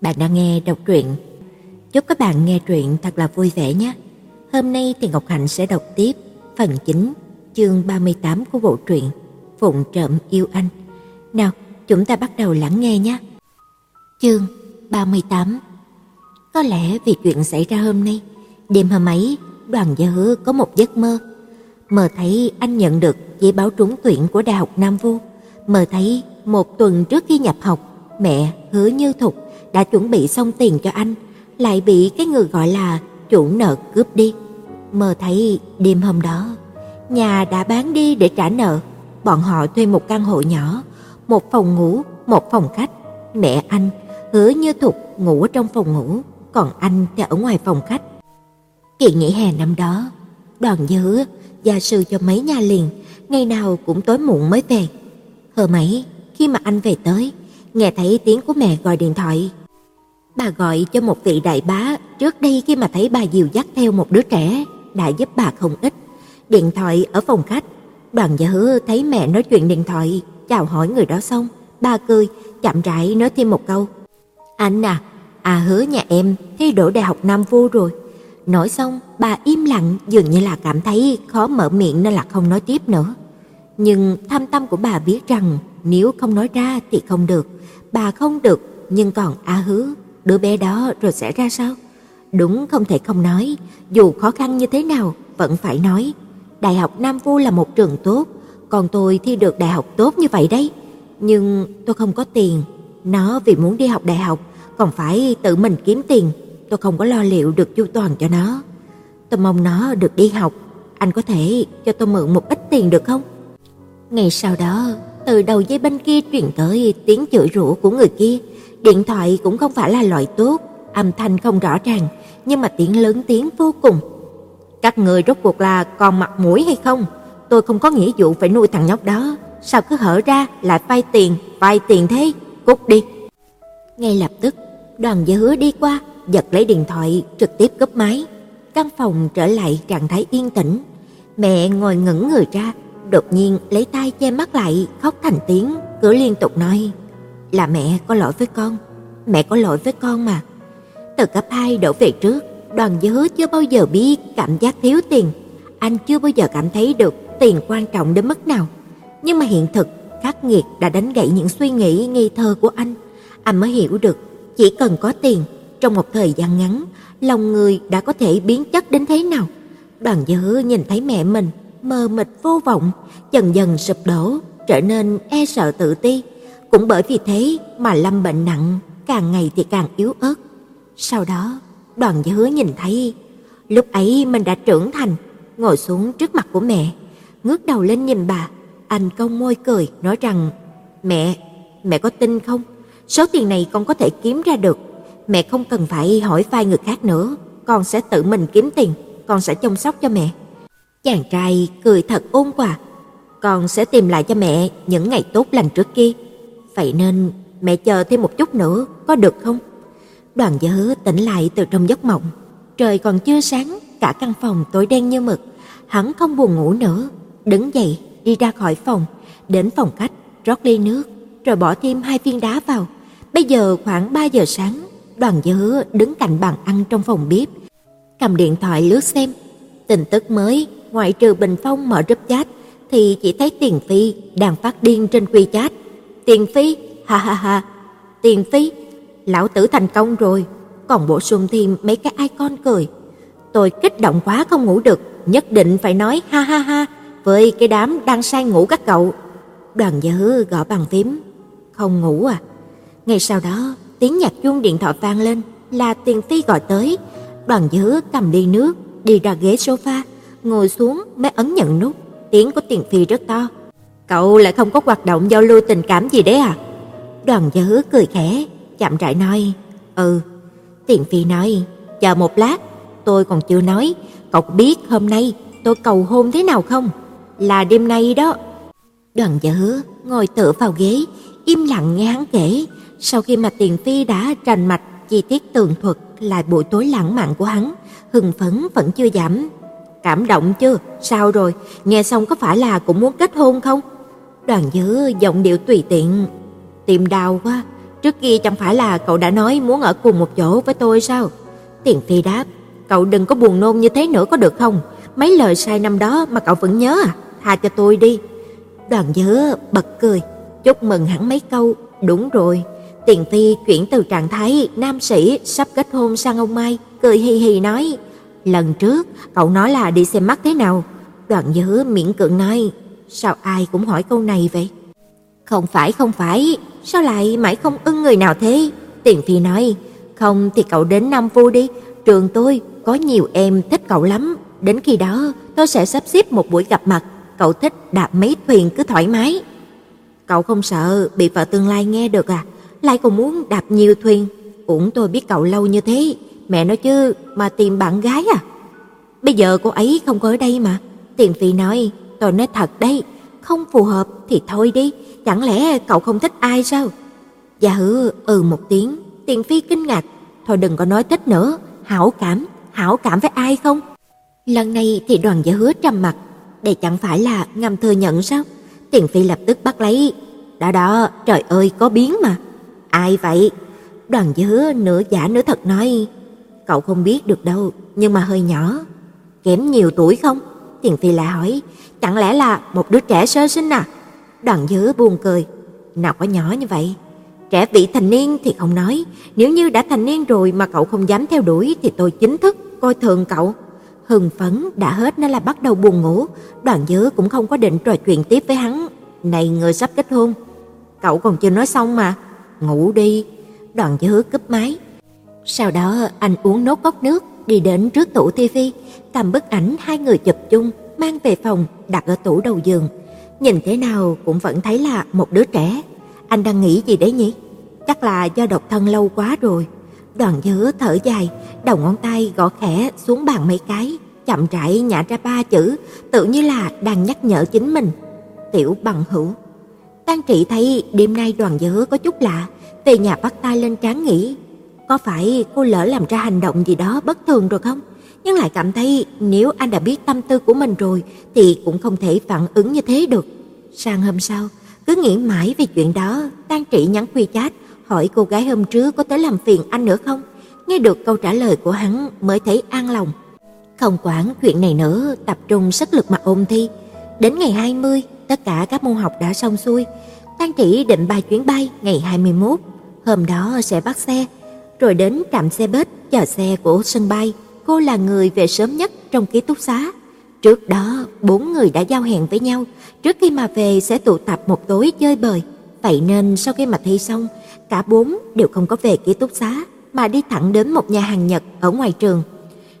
Bạn đang nghe đọc truyện. Chúc các bạn nghe truyện thật là vui vẻ nhé. Hôm nay thì Ngọc Hạnh sẽ đọc tiếp phần 9, chương 38 của bộ truyện Vụng Trộm Yêu Anh. Nào, chúng ta bắt đầu lắng nghe nhé. Chương 38. Có lẽ vì chuyện xảy ra hôm nay, đêm hôm ấy Đoàn Gia Hứa có một giấc mơ. Mơ thấy anh nhận được giấy báo trúng tuyển của Đại học Nam Vu. Mơ thấy một tuần trước khi nhập học, mẹ Hứa Như Thục đã chuẩn bị xong tiền cho anh, lại bị cái người gọi là chủ nợ cướp đi. Mơ thấy đêm hôm đó nhà đã bán đi để trả nợ. Bọn họ thuê một căn hộ nhỏ, một phòng ngủ, một phòng khách. Mẹ anh Hứa Như Thục ngủ ở trong phòng ngủ, còn anh thì ở ngoài phòng khách. Kỳ nghỉ hè năm đó, Đoàn Gia Hứa gia sư cho mấy nhà liền, ngày nào cũng tối muộn mới về. Hôm ấy khi mà anh về tới, nghe thấy tiếng của mẹ gọi điện thoại. Bà gọi cho một vị đại bá trước đây khi mà thấy bà dìu dắt theo một đứa trẻ, đã giúp bà không ít. Điện thoại ở phòng khách. Đoàn Gia Hứa thấy mẹ nói chuyện điện thoại, chào hỏi người đó xong, bà cười, chậm rãi nói thêm một câu. Anh à Hứa nhà em thi đỗ Đại học Nam Vu rồi. Nói xong, bà im lặng, dường như là cảm thấy khó mở miệng nên là không nói tiếp nữa. Nhưng thâm tâm của bà biết rằng nếu không nói ra thì không được. Bà không được, nhưng còn Hứa, đứa bé đó rồi sẽ ra sao? Đúng không thể không nói, dù khó khăn như thế nào vẫn phải nói. Đại học Nam Vu là một trường tốt, còn tôi thi được đại học tốt như vậy đấy. Nhưng tôi không có tiền, nó vì muốn đi học đại học còn phải tự mình kiếm tiền. Tôi không có lo liệu được chu toàn cho nó. Tôi mong nó được đi học. Anh có thể cho tôi mượn một ít tiền được không? Ngày sau đó, từ đầu dây bên kia truyền tới tiếng chửi rủa của người kia. Điện thoại cũng không phải là loại tốt, âm thanh không rõ ràng, nhưng mà tiếng lớn tiếng vô cùng. Các người rốt cuộc là còn mặt mũi hay không? Tôi không có nghĩa vụ phải nuôi thằng nhóc đó, sao cứ hở ra lại vay tiền thế? Cút đi! Ngay lập tức, Đoàn Gia Hứa đi qua, giật lấy điện thoại, trực tiếp cúp máy. Căn phòng trở lại trạng thái yên tĩnh. Mẹ ngồi ngẩn người ra, đột nhiên lấy tay che mắt lại, khóc thành tiếng, cứ liên tục nói. Là mẹ có lỗi với con, mẹ có lỗi với con mà. Từ cấp 2 đổ về trước, Đoàn Gia Hứa chưa bao giờ biết cảm giác thiếu tiền. Anh chưa bao giờ cảm thấy được tiền quan trọng đến mức nào. Nhưng mà hiện thực khắc nghiệt đã đánh gãy những suy nghĩ ngây thơ của anh. Anh mới hiểu được, chỉ cần có tiền, trong một thời gian ngắn, lòng người đã có thể biến chất đến thế nào. Đoàn Gia Hứa nhìn thấy mẹ mình mờ mịt vô vọng, dần dần sụp đổ, trở nên e sợ tự ti. Cũng bởi vì thế mà lâm bệnh nặng, càng ngày thì càng yếu ớt. Sau đó, Đoàn Gia Hứa nhìn thấy, lúc ấy mình đã trưởng thành, ngồi xuống trước mặt của mẹ, ngước đầu lên nhìn bà. Anh cong môi cười, nói rằng, mẹ có tin không? Số tiền này con có thể kiếm ra được. Mẹ không cần phải hỏi vay người khác nữa, con sẽ tự mình kiếm tiền, con sẽ chăm sóc cho mẹ. Chàng trai cười thật ôn hòa, con sẽ tìm lại cho mẹ những ngày tốt lành trước kia. Vậy nên mẹ chờ thêm một chút nữa, có được không? Đoàn Gia Hứa tỉnh lại từ trong giấc mộng. Trời còn chưa sáng, cả căn phòng tối đen như mực. Hắn không buồn ngủ nữa, đứng dậy đi ra khỏi phòng, đến phòng khách rót ly nước, rồi bỏ thêm 2 viên đá vào. Bây giờ khoảng 3 giờ sáng, Đoàn Gia Hứa đứng cạnh bàn ăn trong phòng bếp, cầm điện thoại lướt xem tin tức mới. Ngoại trừ Bình Phong mở group chat thì chỉ thấy Tiền Phi đang phát điên trên quy chat. Tiền Phi, ha, Tiền Phi, lão tử thành công rồi. Còn bổ sung thêm mấy cái icon cười. Tôi kích động quá không ngủ được, nhất định phải nói ha với cái đám đang say ngủ các cậu. Đoàn Gia Hứa gõ bàn phím. Không ngủ à? Ngay sau đó, tiếng nhạc chuông điện thoại vang lên, là Tiền Phi gọi tới. Đoàn Gia Hứa cầm ly nước, đi ra ghế sofa, ngồi xuống mới ấn nhận nút. Tiếng của Tiền Phi rất to. Cậu lại không có hoạt động giao lưu tình cảm gì đấy à? Đoàn Gia Hứa cười khẽ, chậm rãi nói. Ừ. Tiền Phi nói, chờ một lát, tôi còn chưa nói. Cậu biết hôm nay tôi cầu hôn thế nào không? Là đêm nay đó. Đoàn Gia Hứa ngồi tựa vào ghế, im lặng nghe hắn kể. Sau khi mà Tiền Phi đã rành mạch chi tiết tường thuật lại buổi tối lãng mạn của hắn, hưng phấn vẫn chưa giảm. Cảm động chưa? Sao rồi? Nghe xong có phải là cũng muốn kết hôn không? Đoàn Gia Hứa giọng điệu tùy tiện. Tim đau quá, Trước kia chẳng phải là cậu đã nói muốn ở cùng một chỗ với tôi sao? Tiền Phi đáp, cậu đừng có buồn nôn như thế nữa có được không? Mấy lời sai năm đó mà cậu vẫn nhớ à? Tha cho tôi đi. Đoàn Dứa bật cười, chúc mừng hẳn mấy câu. Đúng rồi, Tiền Phi chuyển từ trạng thái nam sĩ sắp kết hôn sang ông Mai, cười hì hì nói, lần trước cậu nói là đi xem mắt thế nào? Đoàn Dứa miễn cưỡng nói, sao ai cũng hỏi câu này vậy? Không phải, sao lại mãi không ưng người nào thế? Tiền Phi nói, không thì cậu đến Nam Vu đi, trường tôi có nhiều em thích cậu lắm, đến khi đó tôi sẽ sắp xếp một buổi gặp mặt, cậu thích đạp mấy thuyền cứ thoải mái. Cậu không sợ bị vợ tương lai nghe được à? Lại còn muốn đạp nhiều thuyền. Uổng tôi biết cậu lâu như thế, mẹ nói chứ mà tìm bạn gái à? Bây giờ cô ấy không có ở đây mà. Tiền Phi nói, tôi nói thật đấy, không phù hợp thì thôi đi, chẳng lẽ cậu không thích ai sao? Dạ hử ừ một tiếng. Tiền Phi kinh ngạc, thôi đừng có nói thích nữa, hảo cảm với ai không? Lần này thì Đoàn Gia Hứa trầm mặt, đây chẳng phải là ngầm thừa nhận sao? Tiền Phi lập tức bắt lấy, đó, trời ơi có biến mà. Ai vậy? Đoàn Gia Hứa nửa giả nửa thật nói, cậu không biết được đâu, nhưng mà hơi nhỏ. Kém nhiều tuổi không? Tiền Phi lại hỏi, chẳng lẽ là một đứa trẻ sơ sinh à? Đoàn Gia Hứa buồn cười, nào có nhỏ như vậy. Trẻ vị thành niên thì không nói, nếu như đã thành niên rồi mà cậu không dám theo đuổi thì tôi chính thức coi thường cậu. Hưng phấn đã hết nên là bắt đầu buồn ngủ. Đoàn Dứa cũng không có định trò chuyện tiếp với hắn. Này người sắp kết hôn, cậu còn chưa nói xong mà. Ngủ đi. Đoàn Dứa cúp máy. Sau đó anh uống nốt cốc nước, đi đến trước tủ tivi, cầm bức ảnh hai người chụp chung, mang về phòng đặt ở tủ đầu giường. Nhìn thế nào cũng vẫn thấy là một đứa trẻ. Anh đang nghĩ gì đấy nhỉ? Chắc là do độc thân lâu quá rồi. Đoàn Dứa thở dài, đầu ngón tay gõ khẽ xuống bàn mấy cái, chậm rãi nhả ra ba chữ, tự như là đang nhắc nhở chính mình. Tiểu bằng hữu. Tang Trĩ thấy đêm nay Đoàn Dứa có chút lạ, về nhà bắt tay lên trán nghĩ, có phải cô lỡ làm ra hành động gì đó bất thường rồi không? Nhưng lại cảm thấy nếu anh đã biết tâm tư của mình rồi thì cũng không thể phản ứng như thế được. Sáng hôm sau, cứ nghĩ mãi về chuyện đó, Tang Trĩ nhắn quy chat hỏi cô gái hôm trước có tới làm phiền anh nữa không. Nghe được câu trả lời của hắn mới thấy an lòng. Không quản chuyện này nữa, tập trung sức lực mà ôn thi. Đến ngày 20, tất cả các môn học đã xong xuôi. Tang Trĩ định bay chuyến bay ngày 21, hôm đó sẽ bắt xe, rồi đến trạm xe buýt chờ xe của sân bay. Cô là người về sớm nhất trong ký túc xá. Trước đó, 4 người đã giao hẹn với nhau, trước khi mà về sẽ tụ tập một tối chơi bời. Vậy nên sau khi mà thi xong, cả 4 đều không có về ký túc xá, mà đi thẳng đến một nhà hàng Nhật ở ngoài trường.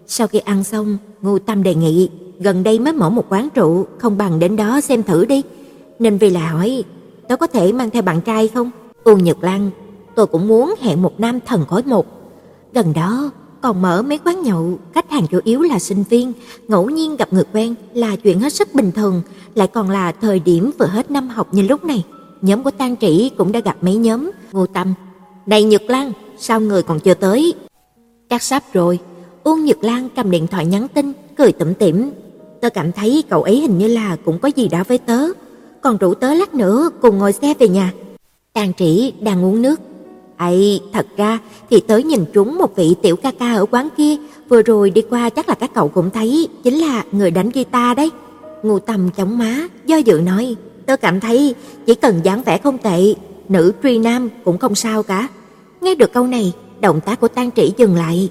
Sau khi ăn xong, Ngô Tâm đề nghị, gần đây mới mở một quán rượu, không bằng đến đó xem thử đi. Ninh Vi lại hỏi, tớ có thể mang theo bạn trai không? Uông Nhật Lan, tôi cũng muốn hẹn một nam thần khối một. Gần đó, còn mở mấy quán nhậu, khách hàng chủ yếu là sinh viên, ngẫu nhiên gặp người quen là chuyện hết sức bình thường, lại còn là thời điểm vừa hết năm học như lúc này. Nhóm của Tang Trĩ cũng đã gặp mấy nhóm. Ngô Tâm, này Nhật Lan, sao người còn chưa tới? Chắc sắp rồi. Uông Nhật Lan cầm điện thoại nhắn tin, cười tủm tỉm, tớ cảm thấy cậu ấy hình như là cũng có gì đó với tớ, còn rủ tớ lát nữa cùng ngồi xe về nhà. Tang Trĩ đang uống nước. Ấy, thật ra thì tớ nhìn trúng một vị tiểu ca ca ở quán kia, vừa rồi đi qua chắc là các cậu cũng thấy, chính là người đánh guitar đấy. Ngô Tâm chóng má, do dự nói, tớ cảm thấy chỉ cần dáng vẻ không tệ, nữ truy nam cũng không sao cả. Nghe được câu này, động tác của Tang Trĩ dừng lại.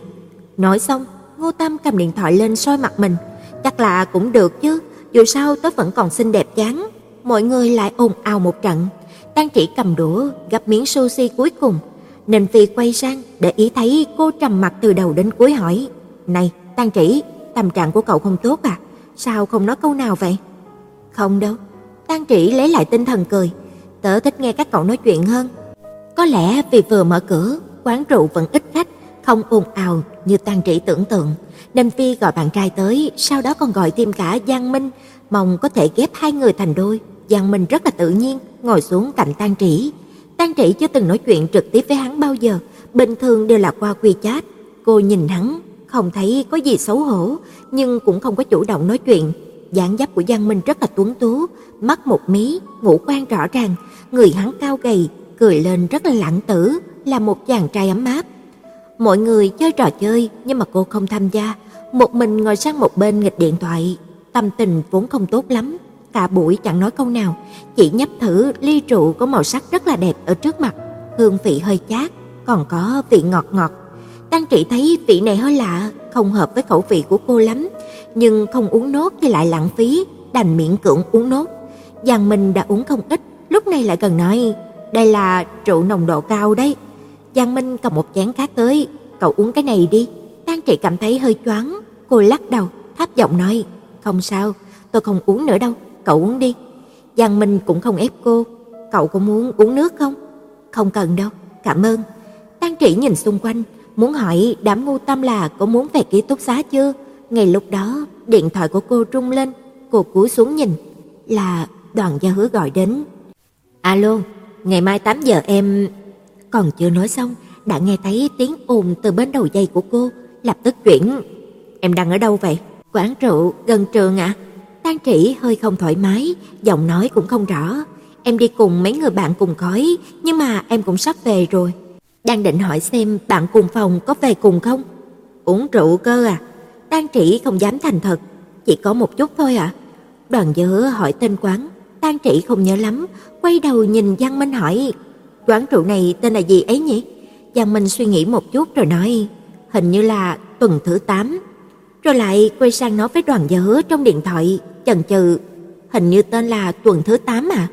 Nói xong, Ngô Tâm cầm điện thoại lên soi mặt mình, chắc là cũng được chứ, dù sao tớ vẫn còn xinh đẹp chán. Mọi người lại ồn ào một trận. Tang Trĩ cầm đũa gắp miếng sushi cuối cùng. Ninh Phi quay sang để ý thấy cô trầm mặt từ đầu đến cuối, hỏi, này Tang Trĩ, tâm trạng của cậu không tốt à? Sao không nói câu nào vậy? Không đâu. Tang Trĩ lấy lại tinh thần cười, tớ thích nghe các cậu nói chuyện hơn. Có lẽ vì vừa mở cửa, quán rượu vẫn ít khách, không ồn ào như Tang Trĩ tưởng tượng. Ninh Phi gọi bạn trai tới, sau đó còn gọi thêm cả Giang Minh, mong có thể ghép hai người thành đôi. Giang Minh rất là tự nhiên ngồi xuống cạnh Tang Trĩ. Tang Trĩ chưa từng nói chuyện trực tiếp với hắn bao giờ, bình thường đều là qua WeChat. Cô nhìn hắn, không thấy có gì xấu hổ, nhưng cũng không có chủ động nói chuyện. Dáng dấp của Giang Minh rất là tuấn tú, mắt một mí, ngũ quan rõ ràng, người hắn cao gầy, cười lên rất là lãng tử, là một chàng trai ấm áp. Mọi người chơi trò chơi nhưng mà cô không tham gia, một mình ngồi sang một bên nghịch điện thoại. Tâm tình vốn không tốt lắm, cả buổi chẳng nói câu nào, chỉ nhấp thử ly rượu có màu sắc rất là đẹp ở trước mặt, hương vị hơi chát, còn có vị ngọt ngọt. Tang Trĩ thấy vị này hơi lạ, không hợp với khẩu vị của cô lắm, nhưng không uống nốt thì lại lãng phí, đành miễn cưỡng uống nốt. Giang Minh đã uống không ít, lúc này lại gần nói, đây là rượu nồng độ cao đấy. Giang Minh cầm một chén khác tới, cậu uống cái này đi. Tang Trĩ cảm thấy hơi choáng, cô lắc đầu, thấp giọng nói, không sao, tôi không uống nữa đâu, cậu uống đi. Giang Minh cũng không ép cô, cậu có muốn uống nước không? Không cần đâu, cảm ơn. Tang Trĩ nhìn xung quanh, muốn hỏi đám ngu tâm là có muốn về ký túc xá chưa. Ngay lúc đó, điện thoại của cô rung lên, cô cúi xuống nhìn, là Đoàn Gia Hứa gọi đến. Alo, ngày mai 8 giờ em... Còn chưa nói xong, đã nghe thấy tiếng ồn từ bên đầu dây của cô, lập tức chuyển. Em đang ở đâu vậy? Quán rượu gần trường ạ. Tang Trĩ hơi không thoải mái, giọng nói cũng không rõ. Em đi cùng mấy người bạn cùng khói, nhưng mà em cũng sắp về rồi. Đang định hỏi xem bạn cùng phòng có về cùng không? Uống rượu cơ à? Tang Trĩ không dám thành thật, chỉ có một chút thôi ạ. Đoàn Gia Hứa hỏi tên quán, Tang Trĩ không nhớ lắm, quay đầu nhìn Giang Minh hỏi, quán rượu này tên là gì ấy nhỉ? Giang Minh suy nghĩ một chút rồi nói, hình như là Tuần Thứ 8. Rồi lại quay sang nói với Đoàn Gia Hứa trong điện thoại, chần chừ, hình như tên là Tuần Thứ 8 à?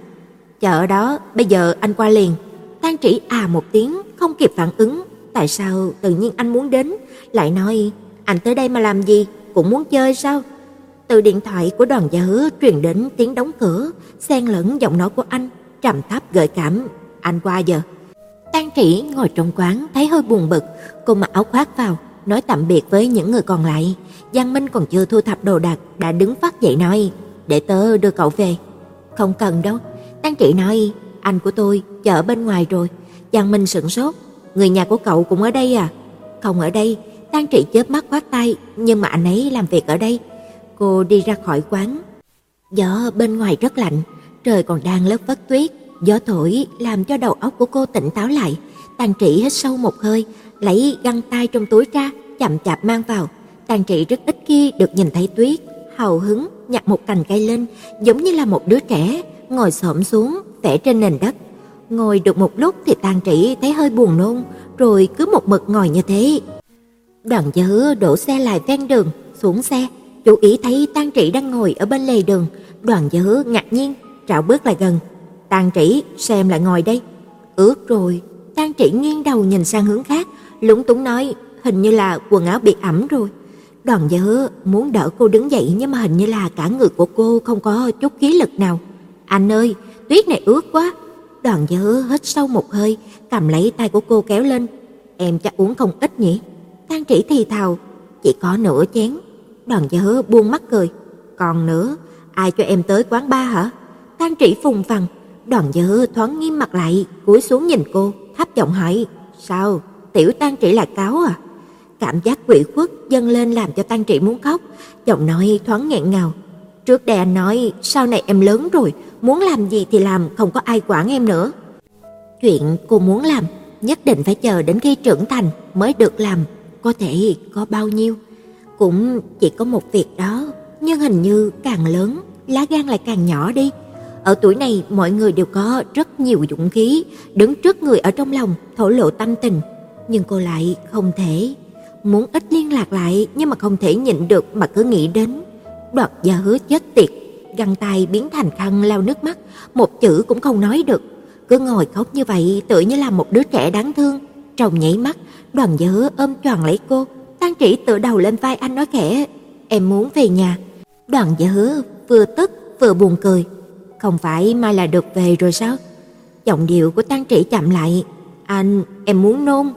Chợ đó, bây giờ anh qua liền. Tang Trĩ à một tiếng, không kịp phản ứng, tại sao tự nhiên anh muốn đến? Lại nói, anh tới đây mà làm gì, cũng muốn chơi sao? Từ điện thoại của Đoàn Gia Hứa truyền đến tiếng đóng cửa, xen lẫn giọng nói của anh, trầm thấp gợi cảm, anh qua giờ. Tang Trĩ ngồi trong quán thấy hơi buồn bực, cô mặc áo khoác vào, nói tạm biệt với những người còn lại. Giang Minh còn chưa thu thập đồ đạc đã đứng phát dậy nói, để tớ đưa cậu về. Không cần đâu, Tang Trĩ nói, anh của tôi chở bên ngoài rồi. Giang Minh sửng sốt, người nhà của cậu cũng ở đây à? Không ở đây. Tang Trĩ chớp mắt khoát tay, nhưng mà anh ấy làm việc ở đây. Cô đi ra khỏi quán. Gió bên ngoài rất lạnh, trời còn đang lất vất tuyết, gió thổi làm cho đầu óc của cô tỉnh táo lại. Tang Trĩ hít sâu một hơi, lấy găng tay trong túi ra, chậm chạp mang vào. Tang Trĩ rất ít khi được nhìn thấy tuyết, hào hứng nhặt một cành cây lên, giống như là một đứa trẻ, ngồi xổm xuống vẽ trên nền đất. Ngồi được một lúc thì Tang Trĩ thấy hơi buồn nôn, rồi cứ một mực ngồi như thế. Đoàn Gia Hứa đổ xe lại ven đường, xuống xe, chú ý thấy Tang Trĩ đang ngồi ở bên lề đường. Đoàn Gia Hứa ngạc nhiên, trảo bước lại gần. Tang Trĩ, xem lại ngồi đây. Ướt rồi. Tang Trĩ nghiêng đầu nhìn sang hướng khác, lúng túng nói, hình như là quần áo bị ẩm rồi. Đoàn Gia Hứa muốn đỡ cô đứng dậy, nhưng mà hình như là cả người của cô không có chút khí lực nào. Anh ơi, tuyết này ướt quá. Đoàn Gia Hứa hít sâu một hơi, cầm lấy tay của cô kéo lên. Em chắc uống không ít nhỉ? Tang Trĩ thì thào, chỉ có nửa chén. Đoàn Gia Hứa buông mắt cười, còn nữa, ai cho em tới quán bar hả? Tang Trĩ phùng phằng. Đoàn Gia Hứa thoáng nghiêm mặt lại, cúi xuống nhìn cô, thấp giọng hỏi, sao, tiểu Tang Trĩ là cáo à? Cảm giác ủy khuất dâng lên làm cho Tang Trĩ muốn khóc, giọng nói thoáng nghẹn ngào. Trước đây anh nói, sau này em lớn rồi, muốn làm gì thì làm, không có ai quản em nữa. Chuyện cô muốn làm, nhất định phải chờ đến khi trưởng thành mới được làm, có thể có bao nhiêu. Cũng chỉ có một việc đó, nhưng hình như càng lớn, lá gan lại càng nhỏ đi. Ở tuổi này mọi người đều có rất nhiều dũng khí, đứng trước người ở trong lòng, thổ lộ tâm tình. Nhưng cô lại không thể, muốn ít liên lạc lại nhưng mà không thể nhịn được mà cứ nghĩ đến. Đoạt Gia Hứa chết tiệt, găng tay biến thành khăn lau nước mắt, một chữ cũng không nói được. Cứ ngồi khóc như vậy tự như là một đứa trẻ đáng thương. Trong nháy mắt, Đoàn Gia Hứa ôm choàng lấy cô. Tang Trĩ tựa đầu lên vai anh nói khẽ, em muốn về nhà. Đoàn Gia Hứa vừa tức vừa buồn cười, không phải mai là được về rồi sao? Giọng điệu của Tang Trĩ chậm lại, anh, em muốn nôn.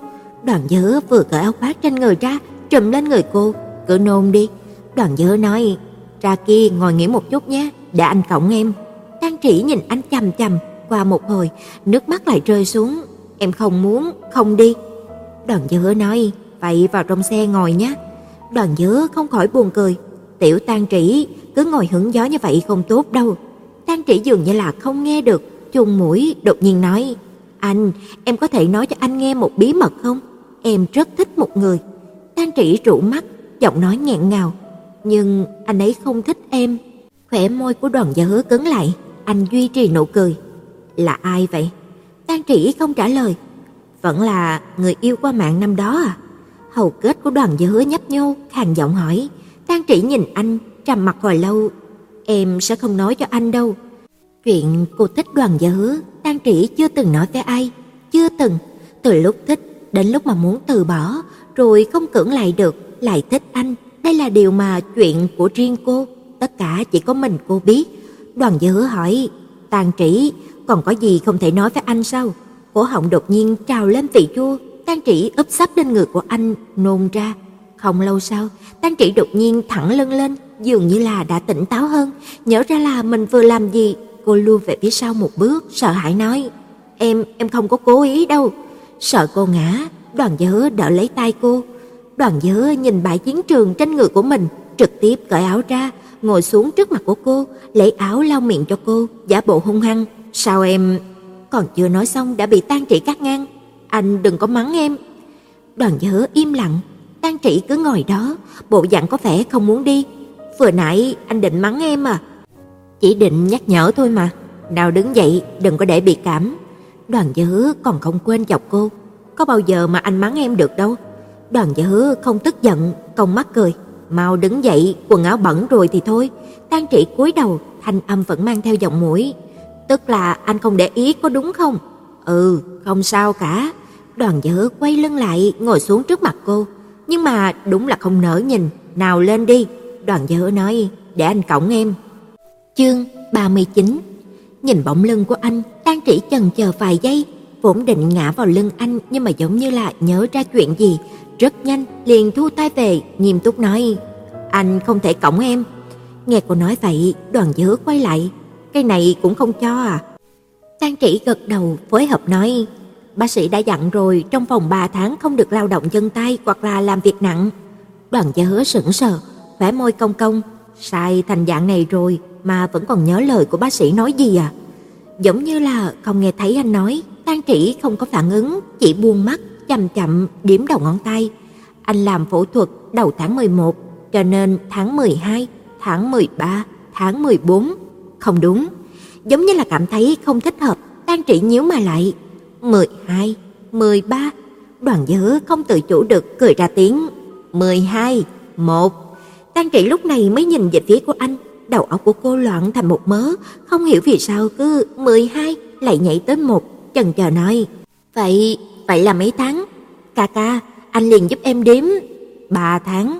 Đoàn Gia Hứa vừa cởi áo khoác trên người ra, trùm lên người cô, cứ nôn đi. Đoàn Gia Hứa nói, ra kia ngồi nghỉ một chút nhé, để anh cõng em. Tang Trĩ nhìn anh chằm chằm, qua một hồi, nước mắt lại rơi xuống, em không muốn, không đi. Đoàn Gia Hứa nói, vậy vào trong xe ngồi nhé. Đoàn Gia Hứa không khỏi buồn cười, tiểu Tang Trĩ, cứ ngồi hứng gió như vậy không tốt đâu. Tang Trĩ dường như là không nghe được, chùng mũi đột nhiên nói, Anh, em có thể nói cho anh nghe một bí mật không? Em rất thích một người. Tang Trĩ rủ mắt, giọng nói nghẹn ngào. Nhưng anh ấy không thích em. Khỏe môi của Đoàn Gia Hứa cứng lại. Anh duy trì nụ cười. Là ai vậy? Tang Trĩ không trả lời. Vẫn là người yêu qua mạng năm đó à? Hầu kết của Đoàn Gia Hứa nhấp nhô, khàn giọng hỏi. Tang Trĩ nhìn anh, trầm mặc hồi lâu. Em sẽ không nói cho anh đâu. Chuyện cô thích Đoàn Gia Hứa, Tang Trĩ chưa từng nói với ai. Chưa từng. Từ lúc thích đến lúc mà muốn từ bỏ, rồi không cưỡng lại được, lại thích anh. Đây là điều mà chuyện của riêng cô, tất cả chỉ có mình cô biết. Đoàn Gia Hứa hỏi, Tang Trĩ, còn có gì không thể nói với anh sao? Cổ họng đột nhiên trào lên vị chua. Tang Trĩ úp sấp lên người của anh, nôn ra. Không lâu sau, Tang Trĩ đột nhiên thẳng lưng lên, dường như là đã tỉnh táo hơn. Nhớ ra là mình vừa làm gì, cô lui về phía sau một bước, sợ hãi nói, Em không có cố ý đâu. Sợ cô ngã, Đoàn Gia Hứa đỡ lấy tay cô. Đoàn Gia Hứa nhìn bãi chiến trường trên người của mình, trực tiếp cởi áo ra, ngồi xuống trước mặt của cô, lấy áo lau miệng cho cô, giả bộ hung hăng. Sao em... Còn chưa nói xong đã bị Tang Trĩ cắt ngang. Anh đừng có mắng em. Đoàn Gia Hứa im lặng. Tang Trĩ cứ ngồi đó, bộ dạng có vẻ không muốn đi. Vừa nãy anh định mắng em à? Chỉ định nhắc nhở thôi mà. Nào đứng dậy, đừng có để bị cảm. Đoàn Gia Hứa còn không quên chọc cô. Có bao giờ mà anh mắng em được đâu. Đoàn Gia Hứa không tức giận, cong mắt cười. Mau đứng dậy, quần áo bẩn rồi thì thôi. Tang Trĩ cúi đầu, thanh âm vẫn mang theo giọng mũi. Tức là anh không để ý có đúng không? Ừ, không sao cả. Đoàn Gia Hứa quay lưng lại, ngồi xuống trước mặt cô. Nhưng mà đúng là không nỡ nhìn. Nào lên đi. Đoàn Gia Hứa nói, để anh cõng em. Chương 39. Nhìn bóng lưng của anh, Tang Trĩ chần chờ vài giây, vốn định ngã vào lưng anh, nhưng mà giống như là nhớ ra chuyện gì, rất nhanh liền thu tay về, nghiêm túc nói, anh không thể cõng em. Nghe cô nói vậy, Đoàn Gia Hứa quay lại. Cái này cũng không cho à? Tang Trĩ gật đầu phối hợp nói, bác sĩ đã dặn rồi, trong vòng 3 tháng không được lao động chân tay hoặc là làm việc nặng. Đoàn Gia Hứa sững sờ, khóe môi cong, sai thành dạng này rồi mà vẫn còn nhớ lời của bác sĩ nói gì à? Giống như là không nghe thấy anh nói. Tang Trĩ không có phản ứng, chỉ buông mắt, chậm điểm đầu ngón tay. Anh làm phẫu thuật đầu tháng 11, cho nên tháng 12, tháng 13, tháng 14. Không đúng. Giống như là cảm thấy không thích hợp, Tang Trĩ nhíu mày lại. 12, 13. Đoàn Gia Hứa không tự chủ được cười ra tiếng. 12, 1. Tang Trĩ lúc này mới nhìn về phía của anh, đầu óc của cô loạn thành một mớ, không hiểu vì sao cứ 12 lại nhảy tới 1, chần chờ nói, Vậy là mấy tháng? Ca, anh liền giúp em đếm. 3 tháng.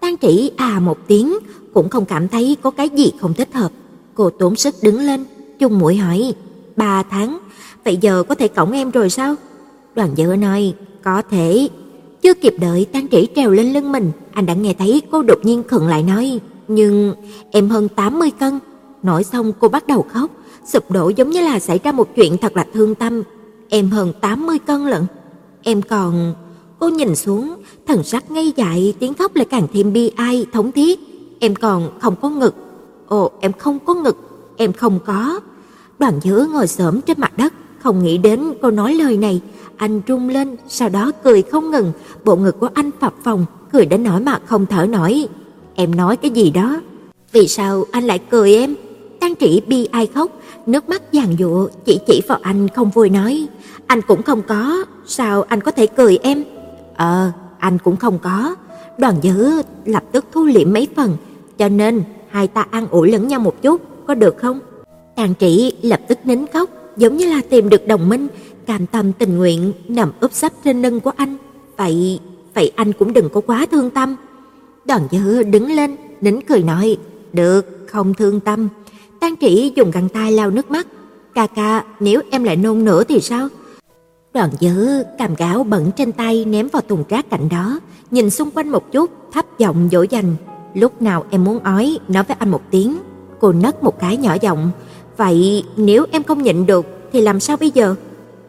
Tang Trĩ à một tiếng, cũng không cảm thấy có cái gì không thích hợp. Cô tốn sức đứng lên, chung mũi hỏi, 3 tháng, vậy giờ có thể cõng em rồi sao? Đoàn Gia Hứa nói, có thể. Chưa kịp đợi Tang Trĩ trèo lên lưng mình, anh đã nghe thấy cô đột nhiên khựng lại nói, nhưng em hơn 80 cân. Nói xong cô bắt đầu khóc, sụp đổ giống như là xảy ra một chuyện thật là thương tâm. Em hơn 80 cân lận. Em còn... Cô nhìn xuống, thần sắc ngây dại, tiếng khóc lại càng thêm bi ai, thống thiết. Em còn không có ngực. Ồ, em không có ngực, em không có. Đoàn Gia Hứa ngồi xổm trên mặt đất, không nghĩ đến cô nói lời này. Anh rung lên, sau đó cười không ngừng, bộ ngực của anh phập phồng, cười đến nỗi mà không thở nổi. Em nói cái gì đó? Vì sao anh lại cười em? Tang Trĩ bi ai khóc, nước mắt giàn giụa, chỉ vào anh không vui nói, anh cũng không có, sao anh có thể cười em? Anh cũng không có. Đoàn Gia Hứa lập tức thu liễm mấy phần, cho nên hai ta an ủi lẫn nhau một chút, có được không? Tang Trĩ lập tức nín khóc, giống như là tìm được đồng minh, cam tâm tình nguyện nằm úp sấp trên lưng của anh. Vậy anh cũng đừng có quá thương tâm. Đoàn Gia Hứa đứng lên, nín cười nói, được, không thương tâm. Tang Trĩ dùng găng tay lau nước mắt, ca, nếu em lại nôn nữa thì sao? Đoàn Gia Hứa cầm gáo bẩn trên tay ném vào thùng rác cạnh đó, nhìn xung quanh một chút, thấp giọng dỗ dành, lúc nào em muốn ói, nói với anh một tiếng. Cô nấc một cái nhỏ giọng, vậy nếu em không nhịn được thì làm sao bây giờ?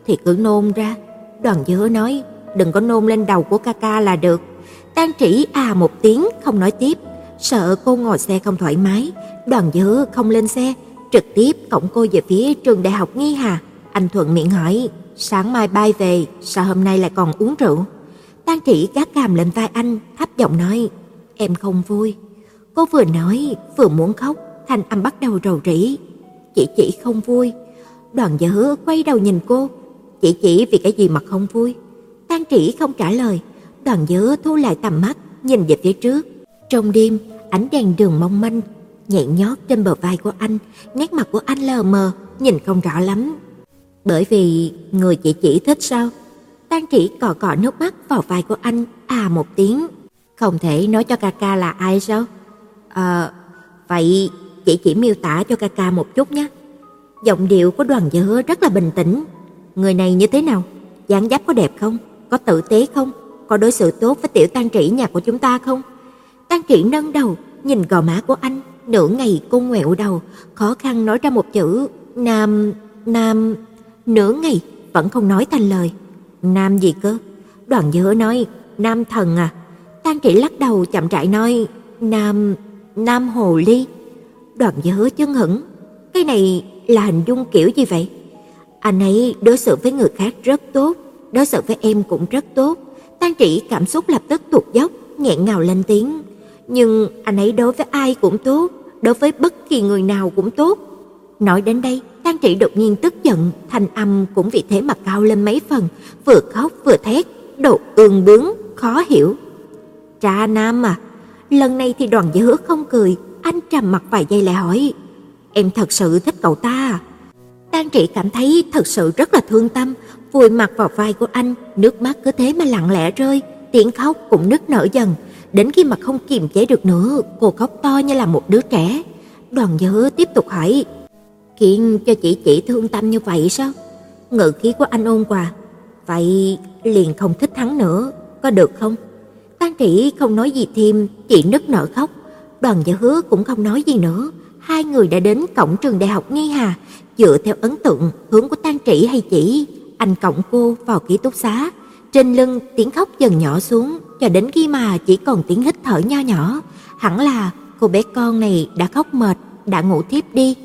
Thì cứ nôn ra. Đoàn Gia Hứa nói, đừng có nôn lên đầu của ca là được. Tang Trĩ à một tiếng không nói tiếp, sợ cô ngồi xe không thoải mái. Đoàn Gia Hứa không lên xe, trực tiếp cõng cô về phía trường đại học Nghi Hà. Anh thuận miệng hỏi, sáng mai bay về, sao hôm nay lại còn uống rượu? Tang Trĩ gác cằm lên vai anh, thấp giọng nói, em không vui. Cô vừa nói, vừa muốn khóc, thanh âm bắt đầu rầu rĩ. Chị không vui. Đoàn Gia Hứa quay đầu nhìn cô, chị vì cái gì mà không vui? Tang Trĩ không trả lời. Đoàn Gia Hứa thu lại tầm mắt, nhìn về phía trước. Trong đêm, ánh đèn đường mong manh nhẹ nhót trên bờ vai của anh, nét mặt của anh lờ mờ, nhìn không rõ lắm. Bởi vì người chị thích sao? Tang Trĩ cọ nước mắt vào vai của anh, à một tiếng. Không thể nói cho ca ca là ai sao? Vậy chị chỉ miêu tả cho ca ca một chút nhé. Giọng điệu của Đoàn Gia Hứa rất là bình tĩnh. Người này như thế nào? Dáng dấp có đẹp không? Có tử tế không? Có đối xử tốt với tiểu Tang Trĩ nhà của chúng ta không? Tang Trĩ nâng đầu, nhìn gò má của anh, nửa ngày cô ngoẹo đầu, khó khăn nói ra một chữ, Nam, nửa ngày vẫn không nói thành lời. Nam gì cơ? Đoàn Gia Hứa nói, Nam thần à? Tang Trĩ lắc đầu chậm rãi nói, Nam hồ ly. Đoàn Gia Hứa chấn hững, cái này là hình dung kiểu gì vậy? Anh ấy đối xử với người khác rất tốt, đối xử với em cũng rất tốt. Tang Trĩ cảm xúc lập tức tụt dốc, nghẹn ngào lên tiếng. Nhưng anh ấy đối với ai cũng tốt, đối với bất kỳ người nào cũng tốt. Nói đến đây, Tang Trĩ đột nhiên tức giận, thanh âm cũng vì thế mà cao lên mấy phần, vừa khóc vừa thét, đồ ương bướng, khó hiểu. Trà nam à? Lần này thì Đoàn Gia Hứa không cười, anh trầm mặt vài giây lại hỏi, em thật sự thích cậu ta à? Tang Trĩ cảm thấy thật sự rất là thương tâm, vùi mặt vào vai của anh, nước mắt cứ thế mà lặng lẽ rơi, tiếng khóc cũng nức nở dần, đến khi mà không kiềm chế được nữa, cô khóc to như là một đứa trẻ. Đoàn Gia Hứa tiếp tục hỏi, khiến cho chị thương tâm như vậy sao? Ngự khí của anh ôn hòa, vậy liền không thích hắn nữa, có được không? Tang Trĩ không nói gì thêm, chỉ nức nở khóc. Đoàn Gia Hứa cũng không nói gì nữa. Hai người đã đến cổng trường đại học Nghi Hà. Dựa theo ấn tượng, hướng của Tang Trĩ hay chỉ, anh cõng cô vào ký túc xá. Trên lưng tiếng khóc dần nhỏ xuống, cho đến khi mà chỉ còn tiếng hít thở nho nhỏ. Hẳn là cô bé con này đã khóc mệt, đã ngủ thiếp đi.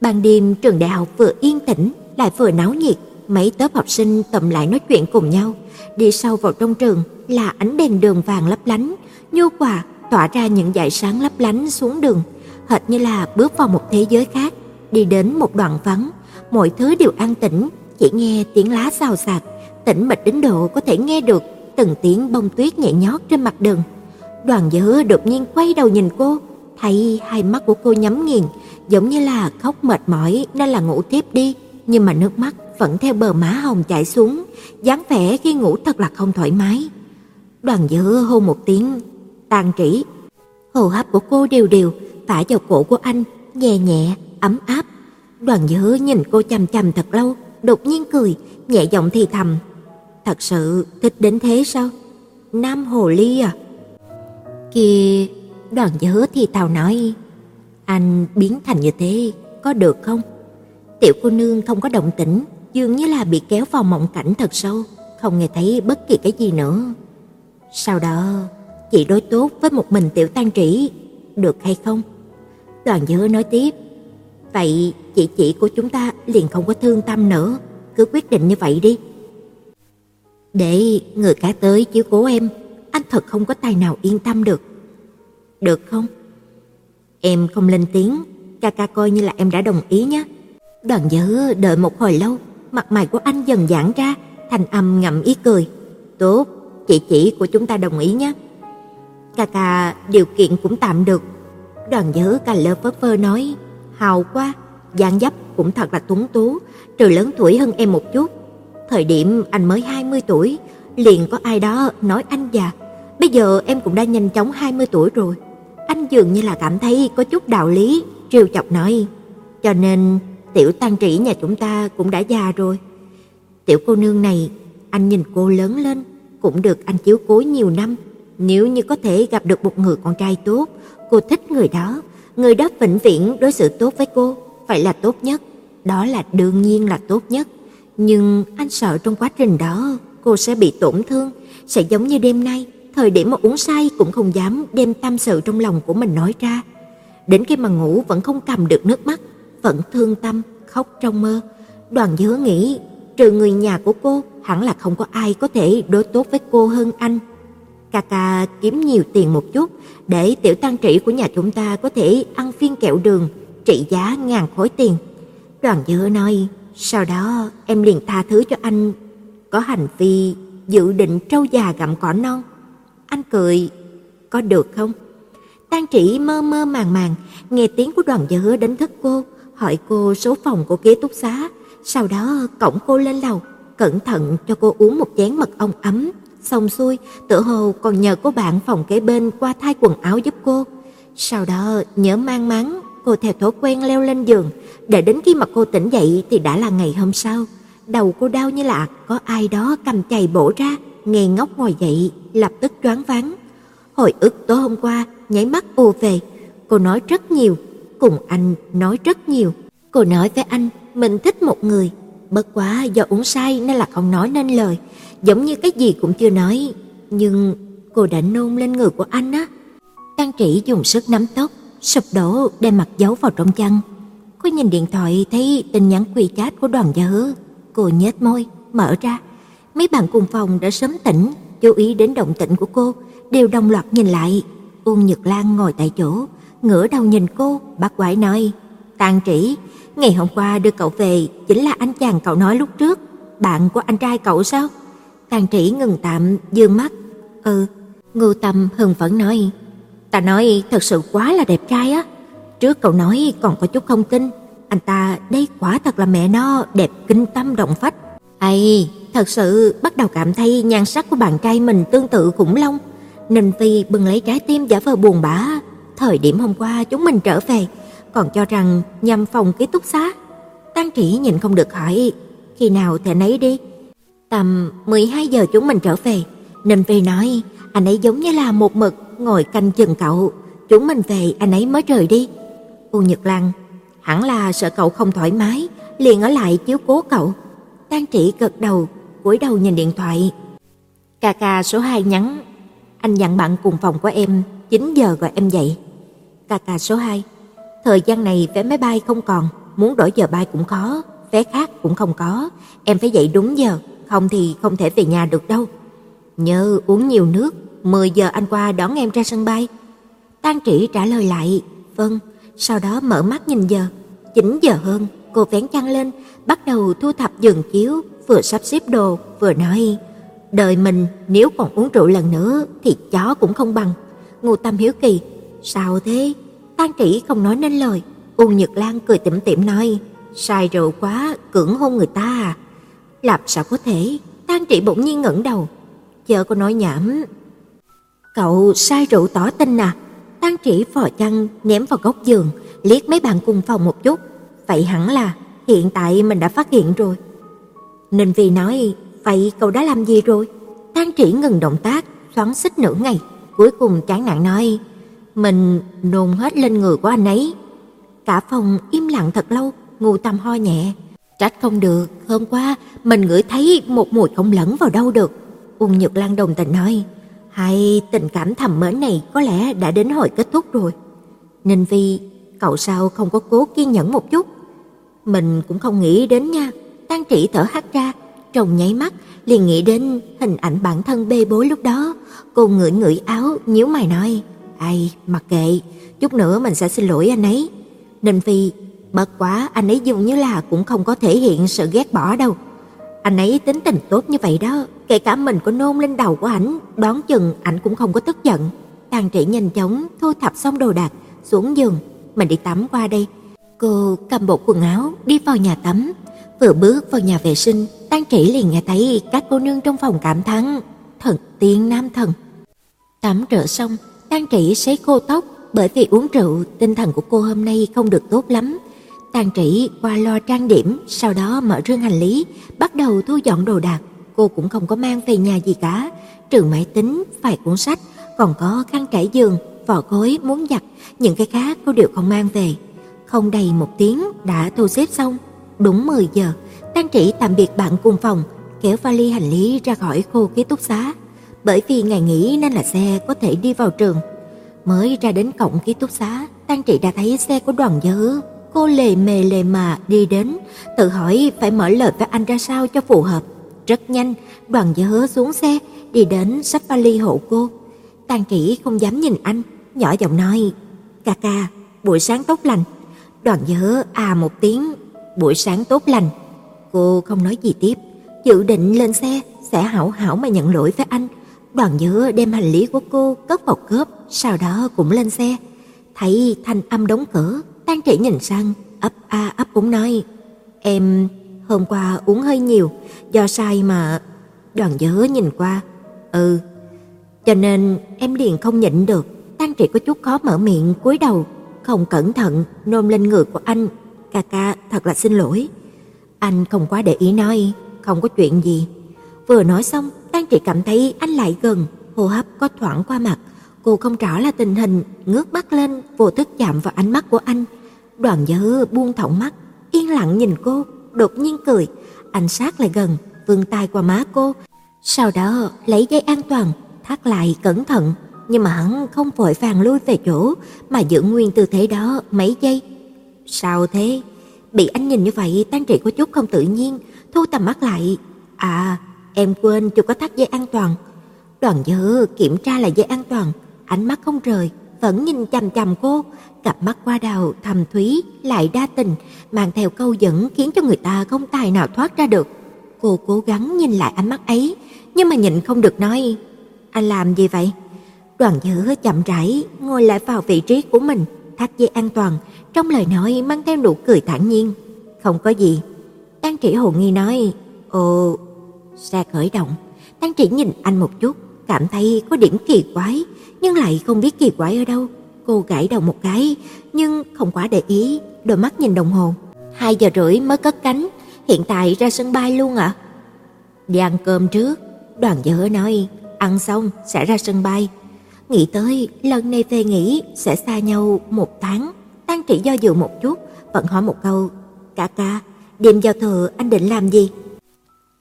Ban đêm trường đại học vừa yên tĩnh lại vừa náo nhiệt. Mấy tớp học sinh tụm lại nói chuyện cùng nhau. Đi sâu vào trong trường là ánh đèn đường vàng lấp lánh, nhu hòa tỏa ra những dải sáng lấp lánh xuống đường, hệt như là bước vào một thế giới khác. Đi đến một đoạn vắng, mọi thứ đều an tĩnh, chỉ nghe tiếng lá xào xạc, tĩnh mịch đến độ có thể nghe được từng tiếng bông tuyết nhẹ nhót trên mặt đường. Đoàn Gia Hứa đột nhiên quay đầu nhìn cô, thấy hai mắt của cô nhắm nghiền, giống như là khóc mệt mỏi nên là ngủ tiếp đi, nhưng mà nước mắt vẫn theo bờ má hồng chảy xuống, dáng vẻ khi ngủ thật là không thoải mái. Đoàn Gia Hứa hô một tiếng, Tang Trĩ. Hô hấp của cô đều đều, phả vào cổ của anh, nhẹ nhẹ, ấm áp. Đoàn Gia Hứa nhìn cô chằm chằm thật lâu, đột nhiên cười, nhẹ giọng thì thầm, thật sự thích đến thế sao? Nam hồ ly à? Kìa, Đoàn Gia Hứa thì thào nói, anh biến thành như thế, có được không? Tiểu cô nương không có động tĩnh, dường như là bị kéo vào mộng cảnh thật sâu, không nghe thấy bất kỳ cái gì nữa. Sau đó, chị đối tốt với một mình tiểu Tang Trĩ, được hay không? Đoàn Gia Hứa nói tiếp, vậy chị của chúng ta liền không có thương tâm nữa, cứ quyết định như vậy đi. Để người cả tới chiếu cố em, anh thật không có tài nào yên tâm được. Được không? Em không lên tiếng, ca ca coi như là em đã đồng ý nhé. Đoàn Gia Hứa đợi một hồi lâu, mặt mày của anh dần giãn ra, thành âm ngậm ý cười. Tốt, chị của chúng ta đồng ý nhé. Ca ca điều kiện cũng tạm được. Đoàn Gia Hứa cà lơ phớt phơ nói, hào quá, dáng dấp cũng thật là tuấn tú, trừ lớn tuổi hơn em một chút. Thời điểm anh mới 20 tuổi, liền có ai đó nói anh già. Bây giờ em cũng đã nhanh chóng 20 tuổi rồi. Anh dường như là cảm thấy có chút đạo lý, trêu chọc nói, cho nên tiểu Tang Trĩ nhà chúng ta cũng đã già rồi. Tiểu cô nương này, anh nhìn cô lớn lên, cũng được anh chiếu cố nhiều năm. Nếu như có thể gặp được một người con trai tốt, cô thích người đó vĩnh viễn đối xử tốt với cô, vậy là tốt nhất. Đó là đương nhiên là tốt nhất. Nhưng anh sợ trong quá trình đó cô sẽ bị tổn thương, sẽ giống như đêm nay, thời điểm mà uống say cũng không dám đem tâm sự trong lòng của mình nói ra. Đến khi mà ngủ vẫn không cầm được nước mắt, vẫn thương tâm khóc trong mơ. Đoàn Gia Hứa nghĩ trừ người nhà của cô, hẳn là không có ai có thể đối tốt với cô hơn anh. Ca kiếm nhiều tiền một chút, để tiểu Tang Trĩ của nhà chúng ta có thể ăn phiên kẹo đường, trị giá 1000 khối tiền. Đoàn Dứa nói, sau đó em liền tha thứ cho anh có hành vi dự định trâu già gặm cỏ non. Anh cười, có được không? Tang Trĩ mơ mơ màng màng, nghe tiếng của Đoàn Dứa đánh thức cô, hỏi cô số phòng của ký túc xá, sau đó cõng cô lên lầu, cẩn thận cho cô uống một chén mật ong ấm. Xong xuôi, tựa hồ còn nhờ cô bạn phòng kế bên qua thay quần áo giúp cô. Sau đó nhớ mang máng, cô theo thói quen leo lên giường, để đến khi mà cô tỉnh dậy thì đã là ngày hôm sau. Đầu cô đau như là có ai đó cầm chày bổ ra, nghe ngốc ngồi dậy, lập tức choáng váng. Hồi ức tối hôm qua nháy mắt ùa về. Cô nói rất nhiều, cùng anh nói rất nhiều. Cô nói với anh mình thích một người, bất quá do uống say nên là không nói nên lời, giống như cái gì cũng chưa nói. Nhưng cô đã nôn lên người của anh á. Tang Trĩ dùng sức nắm tóc, sụp đổ đem mặt giấu vào trong chăn. Cô nhìn điện thoại thấy tin nhắn quy chat của Đoàn Gia Hứa. Cô nhếch môi, mở ra. Mấy bạn cùng phòng đã sớm tỉnh, chú ý đến động tĩnh của cô, đều đồng loạt nhìn lại. Uông Nhật Lan ngồi tại chỗ, ngửa đầu nhìn cô, bác quái nói, Tang Trĩ, ngày hôm qua đưa cậu về chính là anh chàng cậu nói lúc trước, bạn của anh trai cậu sao? Tang Trĩ ngừng tạm, dương mắt. Ừ. Ngô Tâm hưng phấn nói, ta nói thật sự quá là đẹp trai á. Trước cậu nói còn có chút không tin, anh ta đây quả thật là mẹ nó đẹp kinh tâm động phách. Ây, thật sự bắt đầu cảm thấy nhan sắc của bạn trai mình tương tự khủng long. Ninh Vi bưng lấy trái tim giả vờ buồn bã. Thời điểm hôm qua chúng mình trở về, còn cho rằng nhằm phòng ký túc xá. Tang Trĩ nhìn không được hỏi, khi nào thẻ nấy đi? Tầm 12 giờ chúng mình trở về. Ninh Vi nói, anh ấy giống như là một mực ngồi canh chừng cậu, chúng mình về anh ấy mới rời đi. Uông Nhật Lan, hẳn là sợ cậu không thoải mái, liền ở lại chiếu cố cậu. Tang Trĩ gật đầu, cúi đầu nhìn điện thoại. Ca số 2 nhắn, anh dặn bạn cùng phòng của em 9 giờ gọi em dậy. Ca số 2, thời gian này vé máy bay không còn, muốn đổi giờ bay cũng khó, vé khác cũng không có, em phải dậy đúng giờ, không thì không thể về nhà được đâu. Nhớ uống nhiều nước, 10 giờ anh qua đón em ra sân bay. Tang Trĩ trả lời lại, vâng, sau đó mở mắt nhìn giờ, 9 giờ hơn, cô vén chăn lên, bắt đầu thu thập giường chiếu, vừa sắp xếp đồ, vừa nói, đời mình nếu còn uống rượu lần nữa thì chó cũng không bằng. Ngô Tâm hiếu kỳ, sao thế? Tang Trĩ không nói nên lời. Uông Nhật Lan cười tủm tỉm nói, say rượu quá, cưỡng hôn người ta à? Làm sao có thể? Tang Trĩ bỗng nhiên ngẩng đầu, chớ có nói nhảm. Cậu say rượu tỏ tình à? Tang Trĩ vò chăn ném vào góc giường, liếc mấy bạn cùng phòng một chút. Vậy hẳn là hiện tại mình đã phát hiện rồi. Ninh Vi nói, vậy cậu đã làm gì rồi? Tang Trĩ ngừng động tác, xoắn xít nửa ngày, cuối cùng chán nản nói, mình nôn hết lên người của anh ấy. Cả phòng im lặng thật lâu. Ngô Tâm ho nhẹ, trách không được, hôm qua mình ngửi thấy một mùi không lẫn vào đâu được. Uông Nhật Lan đồng tình nói, hay tình cảm thầm mến này có lẽ đã đến hồi kết thúc rồi. Ninh Vi, cậu sao không có cố kiên nhẫn một chút? Mình cũng không nghĩ đến nha. Tang Trĩ thở hắt ra, trong nháy mắt liền nghĩ đến hình ảnh bản thân bê bối lúc đó. Cô ngửi ngửi áo, nhíu mày nói, ai mặc kệ, chút nữa mình sẽ xin lỗi anh ấy. Ninh Phi, bất quá anh ấy dường như là cũng không có thể hiện sự ghét bỏ đâu. Anh ấy tính tình tốt như vậy đó, kể cả mình có nôn lên đầu của ảnh, đoán chừng ảnh cũng không có tức giận. Tang Trĩ nhanh chóng thu thập xong đồ đạc, xuống giường, mình đi tắm qua đây. Cô cầm bộ quần áo đi vào nhà tắm, vừa bước vào nhà vệ sinh, Tang Trĩ liền nghe thấy các cô nương trong phòng cảm thán, thần tiên nam thần. Tắm rửa xong, Tang Trĩ sấy khô tóc, bởi vì uống rượu, tinh thần của cô hôm nay không được tốt lắm. Tang Trĩ qua lo trang điểm, sau đó mở rương hành lý, bắt đầu thu dọn đồ đạc. Cô cũng không có mang về nhà gì cả, trừ máy tính, vài cuốn sách, còn có khăn trải giường, vỏ gối muốn giặt, những cái khác cô đều không mang về. Không đầy một tiếng đã thu xếp xong. Đúng 10 giờ, Tang Trĩ tạm biệt bạn cùng phòng, kéo vali hành lý ra khỏi khu ký túc xá. Bởi vì ngày nghỉ nên là xe có thể đi vào trường. Mới ra đến cổng ký túc xá, Tang Trĩ đã thấy xe của Đoàn Gia Hứa. Cô lề mà đi đến, tự hỏi phải mở lời với anh ra sao cho phù hợp. Rất nhanh, Đoàn Gia Hứa xuống xe, đi đến xách vali hộ cô. Tang Trĩ không dám nhìn anh, nhỏ giọng nói: "Ca ca, buổi sáng tốt lành." Đoàn Gia Hứa à một tiếng: "Buổi sáng tốt lành." Cô không nói gì tiếp, dự định lên xe sẽ hảo hảo mà nhận lỗi với anh. Đoàn Gia Hứa đem hành lý của cô cất vào cốp, sau đó cũng lên xe. Thấy Thanh Âm đóng cửa, Tang Trĩ nhìn sang, ấp úng nói: "Em hôm qua uống hơi nhiều, do say mà." Đoàn Gia Hứa nhìn qua: "Ừ, cho nên em liền không nhịn được." Tang Trĩ có chút khó mở miệng, cúi đầu, không cẩn thận nôn lên người của anh. "Ca ca thật là xin lỗi." Anh không quá để ý nói: "Không có chuyện gì." Vừa nói xong, Tang Trĩ cảm thấy anh lại gần, hô hấp có thoảng qua mặt. Cô không rõ là tình hình, ngước mắt lên, vô thức chạm vào ánh mắt của anh. Đoàn Gia Hứa buông thõng mắt, yên lặng nhìn cô, đột nhiên cười. Anh sát lại gần, vươn tay qua má cô, sau đó lấy dây an toàn thắt lại cẩn thận. Nhưng mà hắn không vội vàng lui về chỗ, mà giữ nguyên tư thế đó mấy giây. "Sao thế?" Bị anh nhìn như vậy, Tang Trĩ có chút không tự nhiên, thu tầm mắt lại. "À, em quên chưa có thắt dây an toàn." Đoàn Gia Hứa kiểm tra lại dây an toàn, ánh mắt không rời, vẫn nhìn chằm chằm cô, cặp mắt qua đào thầm thúy lại đa tình, mang theo câu dẫn khiến cho người ta không tài nào thoát ra được. Cô cố gắng nhìn lại ánh mắt ấy, nhưng mà nhịn không được nói: "Anh làm gì vậy?" Đoàn Gia Hứa chậm rãi ngồi lại vào vị trí của mình, thắt dây an toàn, trong lời nói mang theo nụ cười thản nhiên: "Không có gì." Tang Trĩ hồ nghi nói: "Ồ." Xe khởi động, Tang Trĩ nhìn anh một chút, cảm thấy có điểm kỳ quái, nhưng lại không biết kỳ quái ở đâu. Cô gãi đầu một cái, nhưng không quá để ý, đôi mắt nhìn đồng hồ. 2 giờ rưỡi mới cất cánh, hiện tại ra sân bay luôn ạ? Đi ăn cơm trước, Đoàn Gia Hứa nói, ăn xong sẽ ra sân bay. Nghĩ tới lần này về nghỉ sẽ xa nhau 1 tháng, Tang Trĩ do dự một chút, vẫn hỏi một câu: "Ca ca, đêm giao thừa anh định làm gì?"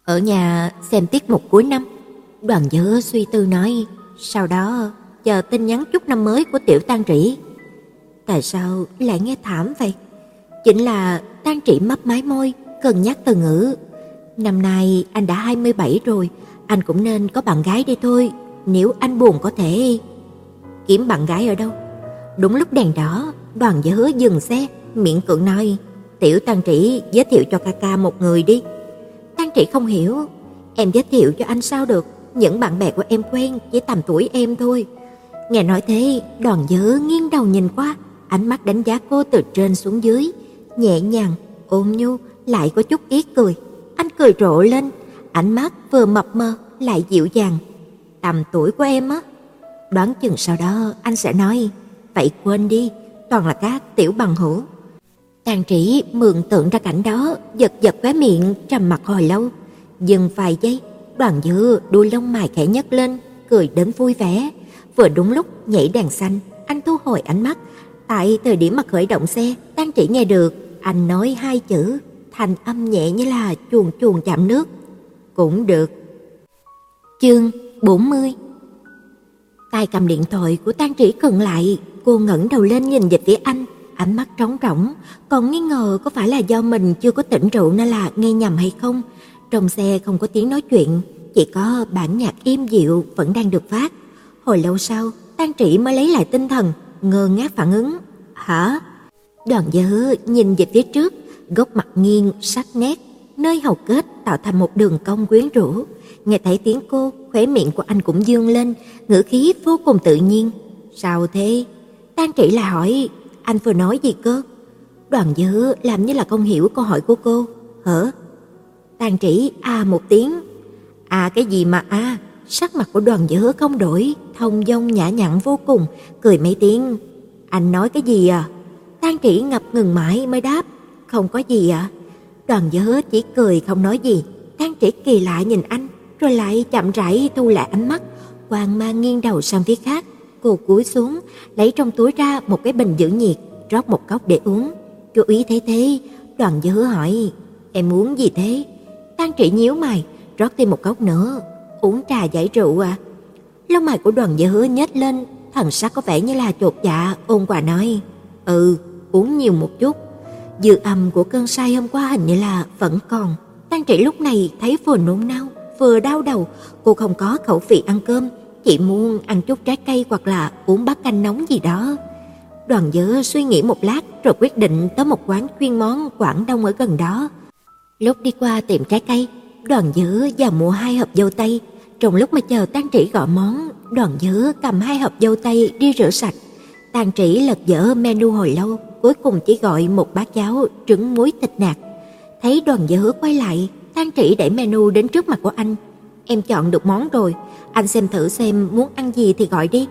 "Ở nhà xem tiết mục cuối năm." Đoàn Gia Hứa suy tư nói, "Sau đó chờ tin nhắn chúc năm mới của tiểu Tang Trĩ." Tại sao lại nghe thảm vậy? Chính là Tang Trĩ mấp máy môi, cân nhắc từ ngữ. Năm nay anh đã 27 rồi, anh cũng nên có bạn gái đi thôi, nếu anh buồn có thể kiếm bạn gái ở đâu. Đúng lúc đèn đỏ, Đoàn Gia Hứa dừng xe, miệng cưỡng nói: "Tiểu Tang Trĩ giới thiệu cho ca ca một người đi." Tang Trĩ không hiểu: "Em giới thiệu cho anh sao được, những bạn bè của em quen chỉ tầm tuổi em thôi." Nghe nói thế, Đoàn Gia Hứa nghiêng đầu nhìn qua, ánh mắt đánh giá cô từ trên xuống dưới, nhẹ nhàng, ôn nhu, lại có chút ý cười. Anh cười rộ lên, ánh mắt vừa mập mờ lại dịu dàng. "Tầm tuổi của em á?" Đoán chừng sau đó anh sẽ nói: "Vậy quên đi, toàn là các tiểu bằng hữu." Tang Trĩ mường tượng ra cảnh đó, giật giật khóe miệng, trầm mặc hồi lâu. Dừng vài giây, Đoàn Gia Hứa đuôi lông mày khẽ nhấc lên, cười đến vui vẻ. Vừa đúng lúc nhảy đèn xanh, anh thu hồi ánh mắt. Tại thời điểm mà khởi động xe, Tang Trĩ nghe được anh nói 2 chữ, thành âm nhẹ như là chuồn chuồn chạm nước. "Cũng được." Chương 40. Tay cầm điện thoại của Tang Trĩ khựng lại, cô ngẩng đầu lên nhìn về phía anh, ánh mắt trống rỗng, còn nghi ngờ có phải là do mình chưa có tỉnh rượu nên là nghe nhầm hay không. Trong xe không có tiếng nói chuyện, chỉ có bản nhạc êm dịu vẫn đang được phát. Hồi lâu sau, Tang Trĩ mới lấy lại tinh thần, ngơ ngác phản ứng: "Hả?" Đoàn Gia Hứa nhìn về phía trước, góc mặt nghiêng sắc nét, nơi hầu kết tạo thành một đường cong quyến rũ. Nghe thấy tiếng cô, khóe miệng của anh cũng dương lên, ngữ khí vô cùng tự nhiên. "Sao thế?" Tang Trĩ lại hỏi: "Anh vừa nói gì cơ?" Đoàn Gia Hứa làm như là không hiểu câu hỏi của cô. "Hả?" Tang Trĩ à một tiếng. "À cái gì mà à?" Sắc mặt của Đoàn Gia Hứa không đổi, thông dong nhã nhặn vô cùng, cười mấy tiếng. "Anh nói cái gì à?" Tang Trĩ ngập ngừng mãi mới đáp: "Không có gì ạ." Đoàn Gia Hứa chỉ cười không nói gì. Tang Trĩ kỳ lạ nhìn anh, rồi lại chậm rãi thu lại ánh mắt, hoang mang nghiêng đầu sang phía khác. Cô cúi xuống, lấy trong túi ra một cái bình giữ nhiệt, rót một cốc để uống. Chú ý thấy thế, Đoàn Gia Hứa hỏi: "Em uống gì thế?" Tang Trĩ nhíu mày, rót thêm một cốc nữa. "Uống trà giải rượu à?" Lông mày của Đoàn Gia Hứa nhếch lên, thần sắc có vẻ như là chột dạ, ôn hòa nói: "Ừ, uống nhiều một chút." Dược âm của cơn say hôm qua hình như là vẫn còn. Tang Trĩ lúc này thấy vừa nôn nao vừa đau đầu. Cô không có khẩu vị ăn cơm, chỉ muốn ăn chút trái cây hoặc là uống bát canh nóng gì đó. Đoàn Dứa suy nghĩ một lát rồi quyết định tới một quán chuyên món Quảng Đông ở gần đó. Lúc đi qua tiệm trái cây, Đoàn Dứa vào mua 2 hộp dâu tây. Trong lúc mà chờ Tang Trĩ gọi món, Đoàn Dứa cầm 2 hộp dâu tây đi rửa sạch. Tang Trĩ lật dở menu hồi lâu, cuối cùng chỉ gọi một bát cháo trứng muối thịt nạc. Thấy Đoàn Dứa quay lại, Tang Trĩ đẩy menu đến trước mặt của anh. Em chọn được món rồi, anh xem thử xem muốn ăn gì thì gọi đi.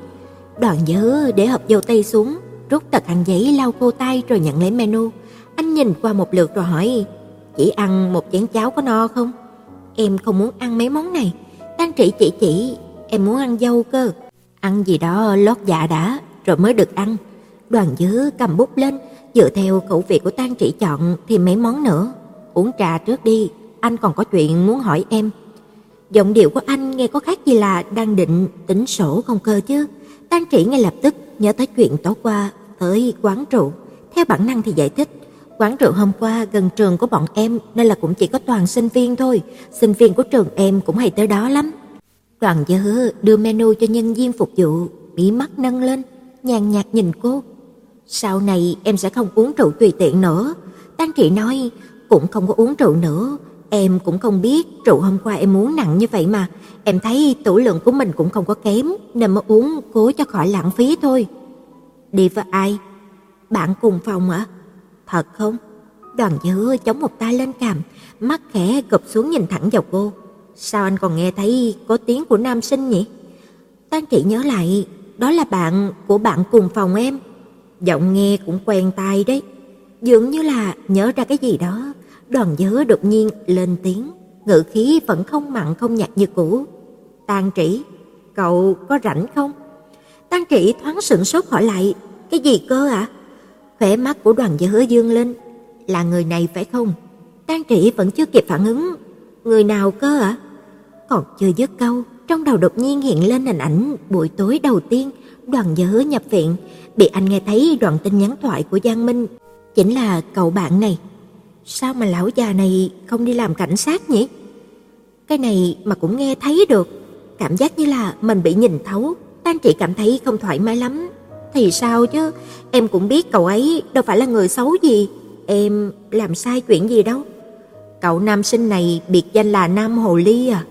Đoàn Dứa để hộp dâu tây xuống, rút tờ khăn giấy lau khô tay rồi nhận lấy menu. Anh nhìn qua một lượt rồi hỏi, chỉ ăn một chén cháo có no không? Em không muốn ăn mấy món này. Tang Trĩ chỉ, em muốn ăn dâu cơ. Ăn gì đó lót dạ đã, rồi mới được ăn. Đoàn Dứa cầm bút lên, dựa theo khẩu vị của Tang Trĩ chọn thì mấy món nữa. Uống trà trước đi, anh còn có chuyện muốn hỏi em. Giọng điệu của anh nghe có khác gì là đang định tính sổ không cơ chứ. Tang Trĩ ngay lập tức nhớ tới chuyện tối qua tới quán rượu. Theo bản năng thì giải thích, quán rượu hôm qua gần trường của bọn em nên là cũng chỉ có toàn sinh viên thôi. Sinh viên của trường em cũng hay tới đó lắm. Đoàn Dứa đưa menu cho nhân viên phục vụ, mí mắt nâng lên, nhàn nhạt nhìn cô. Sau này em sẽ không uống rượu tùy tiện nữa. Tang Trĩ nói, cũng không có uống rượu nữa. Em cũng không biết rượu hôm qua em uống nặng như vậy mà. Em thấy tửu lượng của mình cũng không có kém nên mới uống cố cho khỏi lãng phí thôi. Đi với ai? Bạn cùng phòng ạ? Thật không? Đoàn Dứa chống một tay lên cằm, mắt khẽ gập xuống nhìn thẳng vào cô. Sao anh còn nghe thấy có tiếng của nam sinh nhỉ? Tang Trĩ nhớ lại, đó là bạn của bạn cùng phòng em. Giọng nghe cũng quen tai đấy. Dường như là nhớ ra cái gì đó, Đoàn Dứa đột nhiên lên tiếng, ngữ khí vẫn không mặn không nhạt như cũ. Tang Trĩ, cậu có rảnh không? Tang Trĩ thoáng sửng sốt hỏi lại, cái gì cơ ạ? Khóe mắt của Đoàn Dứa dương lên, là người này phải không? Tang Trĩ vẫn chưa kịp phản ứng, người nào cơ ạ? Còn chưa dứt câu, trong đầu đột nhiên hiện lên hình ảnh buổi tối đầu tiên Đoàn Dứa nhập viện, bị anh nghe thấy đoạn tin nhắn thoại của Giang Minh, chính là cậu bạn này. Sao mà lão già này không đi làm cảnh sát nhỉ? Cái này mà cũng nghe thấy được. Cảm giác như là mình bị nhìn thấu. Tang Trĩ cảm thấy không thoải mái lắm. Thì sao chứ, em cũng biết cậu ấy đâu phải là người xấu gì. Em làm sai chuyện gì đâu. Cậu nam sinh này biệt danh là Nam Hồ Ly à?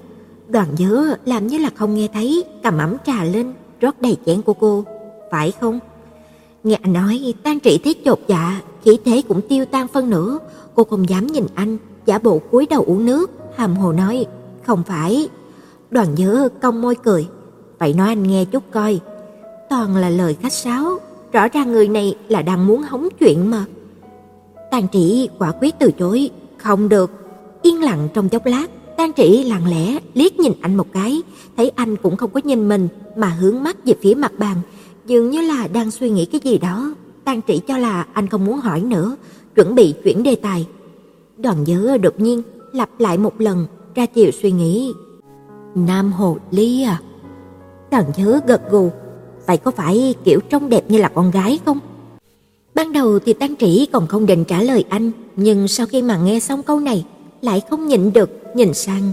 Đoàn Dứa làm như là không nghe thấy, cầm ấm trà lên rót đầy chén của cô. Phải không? Nghe anh nói, Tang Trĩ thấy chột dạ, khí thế cũng tiêu tan phân nửa. Cô không dám nhìn anh, giả bộ cúi đầu uống nước, hàm hồ nói, không phải. Đoàn Dứa cong môi cười, vậy nói anh nghe chút coi. Toàn là lời khách sáo, rõ ràng người này là đang muốn hóng chuyện mà. Tang Trĩ quả quyết từ chối, không được. Yên lặng trong chốc lát, Tang Trĩ lặng lẽ liếc nhìn anh một cái, thấy anh cũng không có nhìn mình mà hướng mắt về phía mặt bàn, dường như là đang suy nghĩ cái gì đó. Tang Trĩ cho là anh không muốn hỏi nữa, chuẩn bị chuyển đề tài. Đoàn Dứa đột nhiên lặp lại một lần, ra chiều suy nghĩ. Nam Hồ Ly à? Đoàn Dứa gật gù. Vậy có phải kiểu trông đẹp như là con gái không? Ban đầu thì Tang Trĩ còn không định trả lời anh, nhưng sau khi mà nghe xong câu này lại không nhịn được nhìn sang.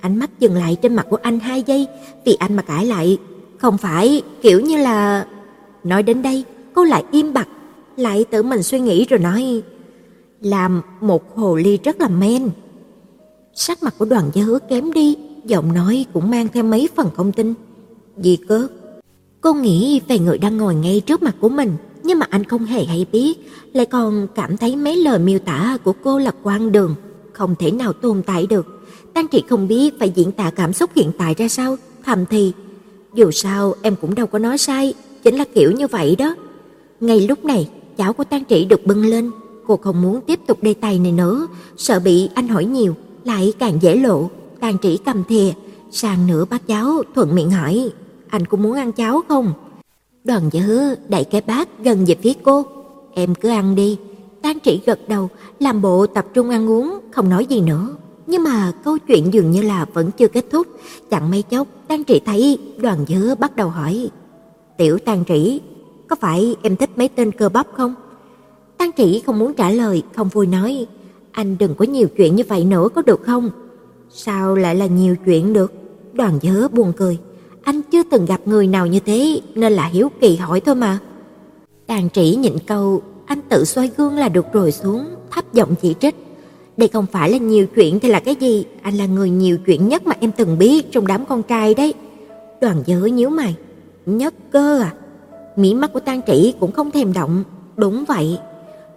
Ánh mắt dừng lại trên mặt của anh 2 giây, vì anh mà cãi lại, không phải kiểu như là... Nói đến đây cô lại im bặt, lại tự mình suy nghĩ rồi nói, làm một hồ ly rất là men. Sắc mặt của Đoàn Gia Hứa kém đi, giọng nói cũng mang theo mấy phần không tin. Gì cơ? Cô nghĩ về người đang ngồi ngay trước mặt của mình, nhưng mà anh không hề hay biết, lại còn cảm thấy mấy lời miêu tả của cô là quang đường, không thể nào tồn tại được. Tang Trĩ không biết phải diễn tả cảm xúc hiện tại ra sao, thầm thì, dù sao em cũng đâu có nói sai, chính là kiểu như vậy đó. Ngay lúc này, cháo của Tang Trĩ được bưng lên, cô không muốn tiếp tục đề tài này nữa, sợ bị anh hỏi nhiều, lại càng dễ lộ. Tang Trĩ cầm thìa, sang nửa bát cháo, thuận miệng hỏi, anh cũng muốn ăn cháo không? Đoàn Gia Hứa đẩy cái bát gần về phía cô, em cứ ăn đi. Tang Trĩ gật đầu, làm bộ tập trung ăn uống, không nói gì nữa. Nhưng mà câu chuyện dường như là vẫn chưa kết thúc, chẳng mấy chốc Tang Trĩ thấy Đoàn Gia Hứa bắt đầu hỏi, tiểu Tang Trĩ, có phải em thích mấy tên cơ bắp không? Tang Trĩ không muốn trả lời, không vui nói: Anh đừng có nhiều chuyện như vậy nữa có được không? Sao lại là nhiều chuyện được? Đoàn Gia Hứa buồn cười. Anh chưa từng gặp người nào như thế nên là hiếu kỳ hỏi thôi mà. Tang Trĩ nhịn câu: Anh tự soi gương là được rồi xuống, thấp giọng chỉ trích. Đây không phải là nhiều chuyện thì là cái gì? Anh là người nhiều chuyện nhất mà em từng biết trong đám con trai đấy. Đoàn Gia Hứa nhíu mày. Nhất cơ à? Mí mắt của Tang Trĩ cũng không thèm động. Đúng vậy.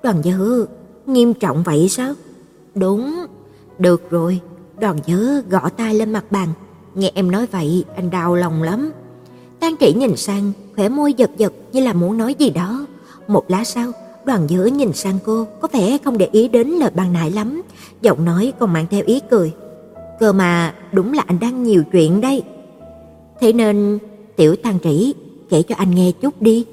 Đoàn Gia Hứa: Nghiêm trọng vậy sao? Đúng. Được rồi. Đoàn Gia Hứa gõ tay lên mặt bàn. Nghe em nói vậy anh đau lòng lắm. Tang Trĩ nhìn sang, khóe môi giật giật như là muốn nói gì đó. Một lát sau, Đoàn Gia Hứa nhìn sang cô, có vẻ không để ý đến lời ban nãy lắm, giọng nói còn mang theo ý cười. Cơ mà đúng là anh đang nhiều chuyện đây. Thế nên tiểu Tang Trĩ, kể cho anh nghe chút đi.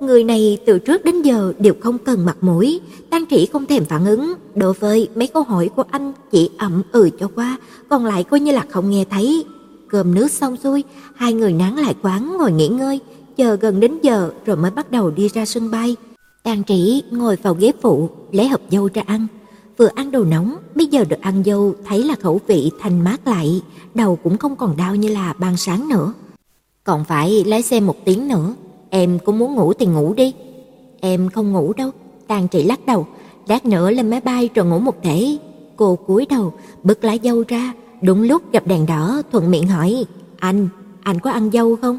Người này từ trước đến giờ đều không cần mặt mũi. Tang Trĩ không thèm phản ứng, đối với mấy câu hỏi của anh chỉ ậm ừ cho qua, còn lại coi như là không nghe thấy. Cơm nước xong xuôi, hai người nán lại quán ngồi nghỉ ngơi, chờ gần đến giờ rồi mới bắt đầu đi ra sân bay. Tang Trĩ ngồi vào ghế phụ, lấy hộp dâu ra ăn. Vừa ăn đồ nóng, bây giờ được ăn dâu thấy là khẩu vị thanh mát lại, đầu cũng không còn đau như là ban sáng nữa. Còn phải lái xe 1 tiếng nữa. Em cũng muốn ngủ thì ngủ đi. Em không ngủ đâu. Tang Trĩ lắc đầu. Lát nữa lên máy bay rồi ngủ một thể. Cô cúi đầu bứt lá dâu ra. Đúng lúc gặp đèn đỏ, thuận miệng hỏi: Anh có ăn dâu không?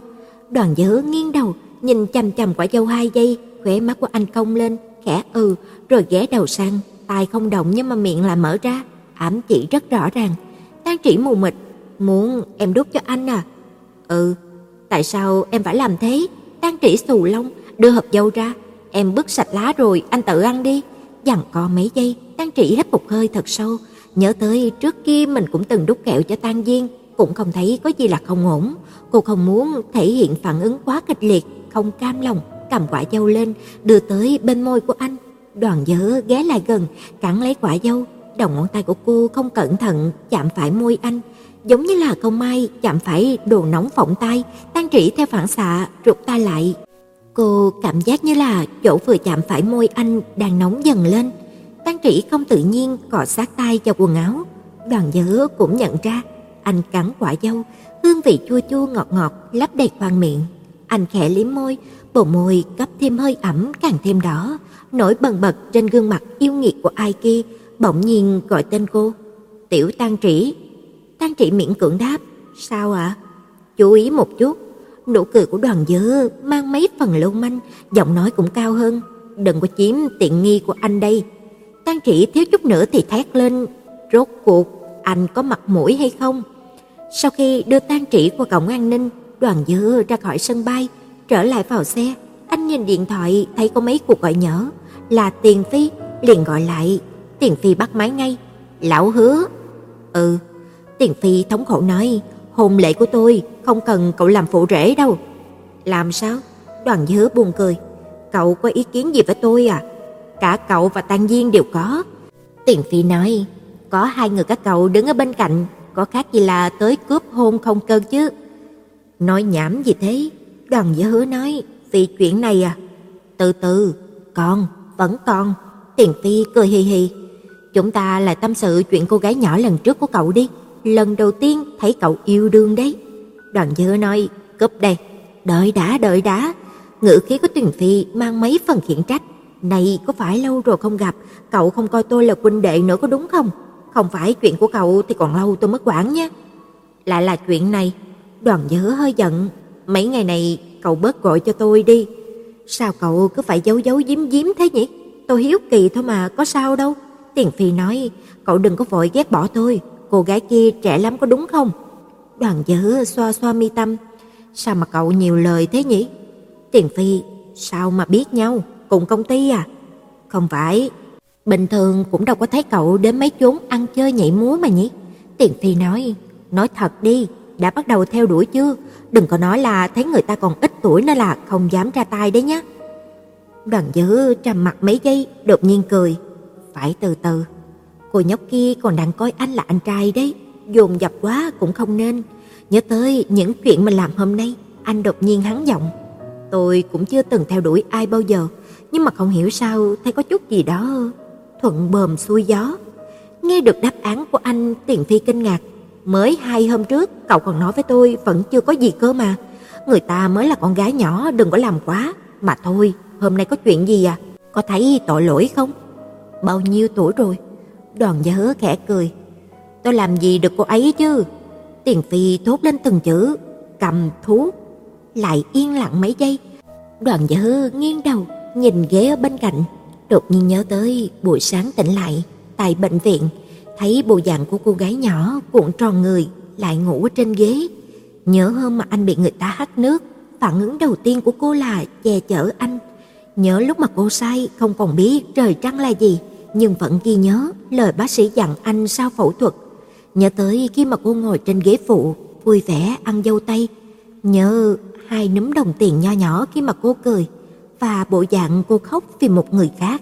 Đoàn Gia Hứa nghiêng đầu nhìn chằm chằm quả dâu 2 giây. Khóe mắt của anh cong lên, khẽ ừ, rồi ghé đầu sang. Tai không động nhưng mà miệng là mở ra, ám chỉ rất rõ ràng. Tang Trĩ mù mịt: Muốn em đút cho anh à? Ừ. Tại sao em phải làm thế? Tang Trĩ xù lông, đưa hộp dâu ra. Em bứt sạch lá rồi, anh tự ăn đi. Dằn co mấy giây, Tang Trĩ hít một hơi thật sâu. Nhớ tới trước kia mình cũng từng đút kẹo cho Tang Diên, cũng không thấy có gì là không ổn. Cô không muốn thể hiện phản ứng quá kịch liệt, không cam lòng, cầm quả dâu lên, đưa tới bên môi của anh. Đoàn Gia Hứa ghé lại gần, cắn lấy quả dâu. Đầu ngón tay của cô không cẩn thận chạm phải môi anh, giống như là không may chạm phải đồ nóng phỏng tay. Tang Trĩ theo phản xạ rụt tay lại. Cô cảm giác như là chỗ vừa chạm phải môi anh đang nóng dần lên. Tang Trĩ không tự nhiên cọ sát tay vào quần áo. Đoàn Gia Hứa cũng nhận ra anh cắn quả dâu, hương vị chua chua ngọt ngọt lấp đầy khoang miệng. Anh khẽ liếm môi, bầu môi cấp thêm hơi ẩm càng thêm đỏ, nổi bần bật trên gương mặt yêu nghiệt của ai kia. Bỗng nhiên gọi tên cô: Tiểu Tang Trĩ. Tang Trĩ miễn cưỡng đáp: Sao ạ? Chú ý một chút. Nụ cười của Đoàn Gia Hứa mang mấy phần lưu manh, giọng nói cũng cao hơn: Đừng có chiếm tiện nghi của anh đây. Tang Trĩ thiếu chút nữa thì thét lên: Rốt cuộc anh có mặt mũi hay không? Sau khi đưa Tang Trĩ qua cổng an ninh, Đoàn Gia Hứa ra khỏi sân bay, trở lại vào xe. Anh nhìn điện thoại thấy có mấy cuộc gọi nhỡ, là Tiền Phi, liền gọi lại. Tiền Phi bắt máy ngay: Lão Hứa. Ừ. Tiền Phi thống khổ nói: Hôn lễ của tôi không cần cậu làm phụ rể đâu. Làm sao? Đoàn Gia Hứa buồn cười: Cậu có ý kiến gì với tôi à? Cả cậu và Tang Diên đều có. Tiền Phi nói: Có 2 người các cậu đứng ở bên cạnh, có khác gì là tới cướp hôn không cơ chứ? Nói nhảm gì thế? Đoàn Gia Hứa nói: Vì chuyện này à? Từ từ, còn, vẫn còn. Tiền Phi cười hì hì: Chúng ta lại tâm sự chuyện cô gái nhỏ lần trước của cậu đi. Lần đầu tiên thấy cậu yêu đương đấy. Đoàn Gia Hứa nói: Cúp đây. Đợi đã, đợi đã. Ngữ khí của Tiền Phi mang mấy phần khiển trách: Này, có phải lâu rồi không gặp, cậu không coi tôi là huynh đệ nữa có đúng không? Không phải chuyện của cậu thì còn lâu tôi mất quản nhé. Lại là chuyện này. Đoàn Gia Hứa hơi giận: Mấy ngày này cậu bớt gọi cho tôi đi. Sao cậu cứ phải giấu giấu giếm giếm thế nhỉ? Tôi hiếu kỳ thôi mà, có sao đâu. Tiền Phi nói: Cậu đừng có vội ghét bỏ tôi, cô gái kia trẻ lắm có đúng không? Đoàn Gia Hứa xoa xoa mi tâm: Sao mà cậu nhiều lời thế nhỉ? Tiền Phi: Sao mà biết nhau, cùng công ty à? Không phải, bình thường cũng đâu có thấy cậu đến mấy chốn ăn chơi nhảy múa mà nhỉ? Tiền Phi nói: Nói thật đi, đã bắt đầu theo đuổi chưa? Đừng có nói là thấy người ta còn ít tuổi nên là không dám ra tay đấy nhé. Đoàn Gia Hứa trầm mặt mấy giây, đột nhiên cười: Phải từ từ. Cô nhóc kia còn đang coi anh là anh trai đấy. Dồn dập quá cũng không nên. Nhớ tới những chuyện mình làm hôm nay, anh đột nhiên hắn giọng: Tôi cũng chưa từng theo đuổi ai bao giờ, nhưng mà không hiểu sao thấy có chút gì đó thuận bờm xuôi gió. Nghe được đáp án của anh, Tiền Phi kinh ngạc. Mới 2 hôm trước cậu còn nói với tôi vẫn chưa có gì cơ mà. Người ta mới là con gái nhỏ, đừng có làm quá. Mà thôi, hôm nay có chuyện gì à? Có thấy tội lỗi không? Bao nhiêu tuổi rồi? Đoàn Gia Hứa khẽ cười. Tôi làm gì được cô ấy chứ? Tiền Phi thốt lên từng chữ. Cầm thú. Lại yên lặng mấy giây. Đoàn Gia Hứa nghiêng đầu nhìn ghế ở bên cạnh, đột nhiên nhớ tới buổi sáng tỉnh lại tại bệnh viện, thấy bộ dạng của cô gái nhỏ cuộn tròn người lại ngủ trên ghế. Nhớ hôm mà anh bị người ta hắt nước, phản ứng đầu tiên của cô là che chở anh. Nhớ lúc mà cô say không còn biết trời trăng là gì, nhưng vẫn ghi nhớ lời bác sĩ dặn anh sau phẫu thuật. Nhớ tới khi mà cô ngồi trên ghế phụ vui vẻ ăn dâu tây. Nhớ 2 núm đồng tiền nho nhỏ khi mà cô cười, và bộ dạng cô khóc vì một người khác.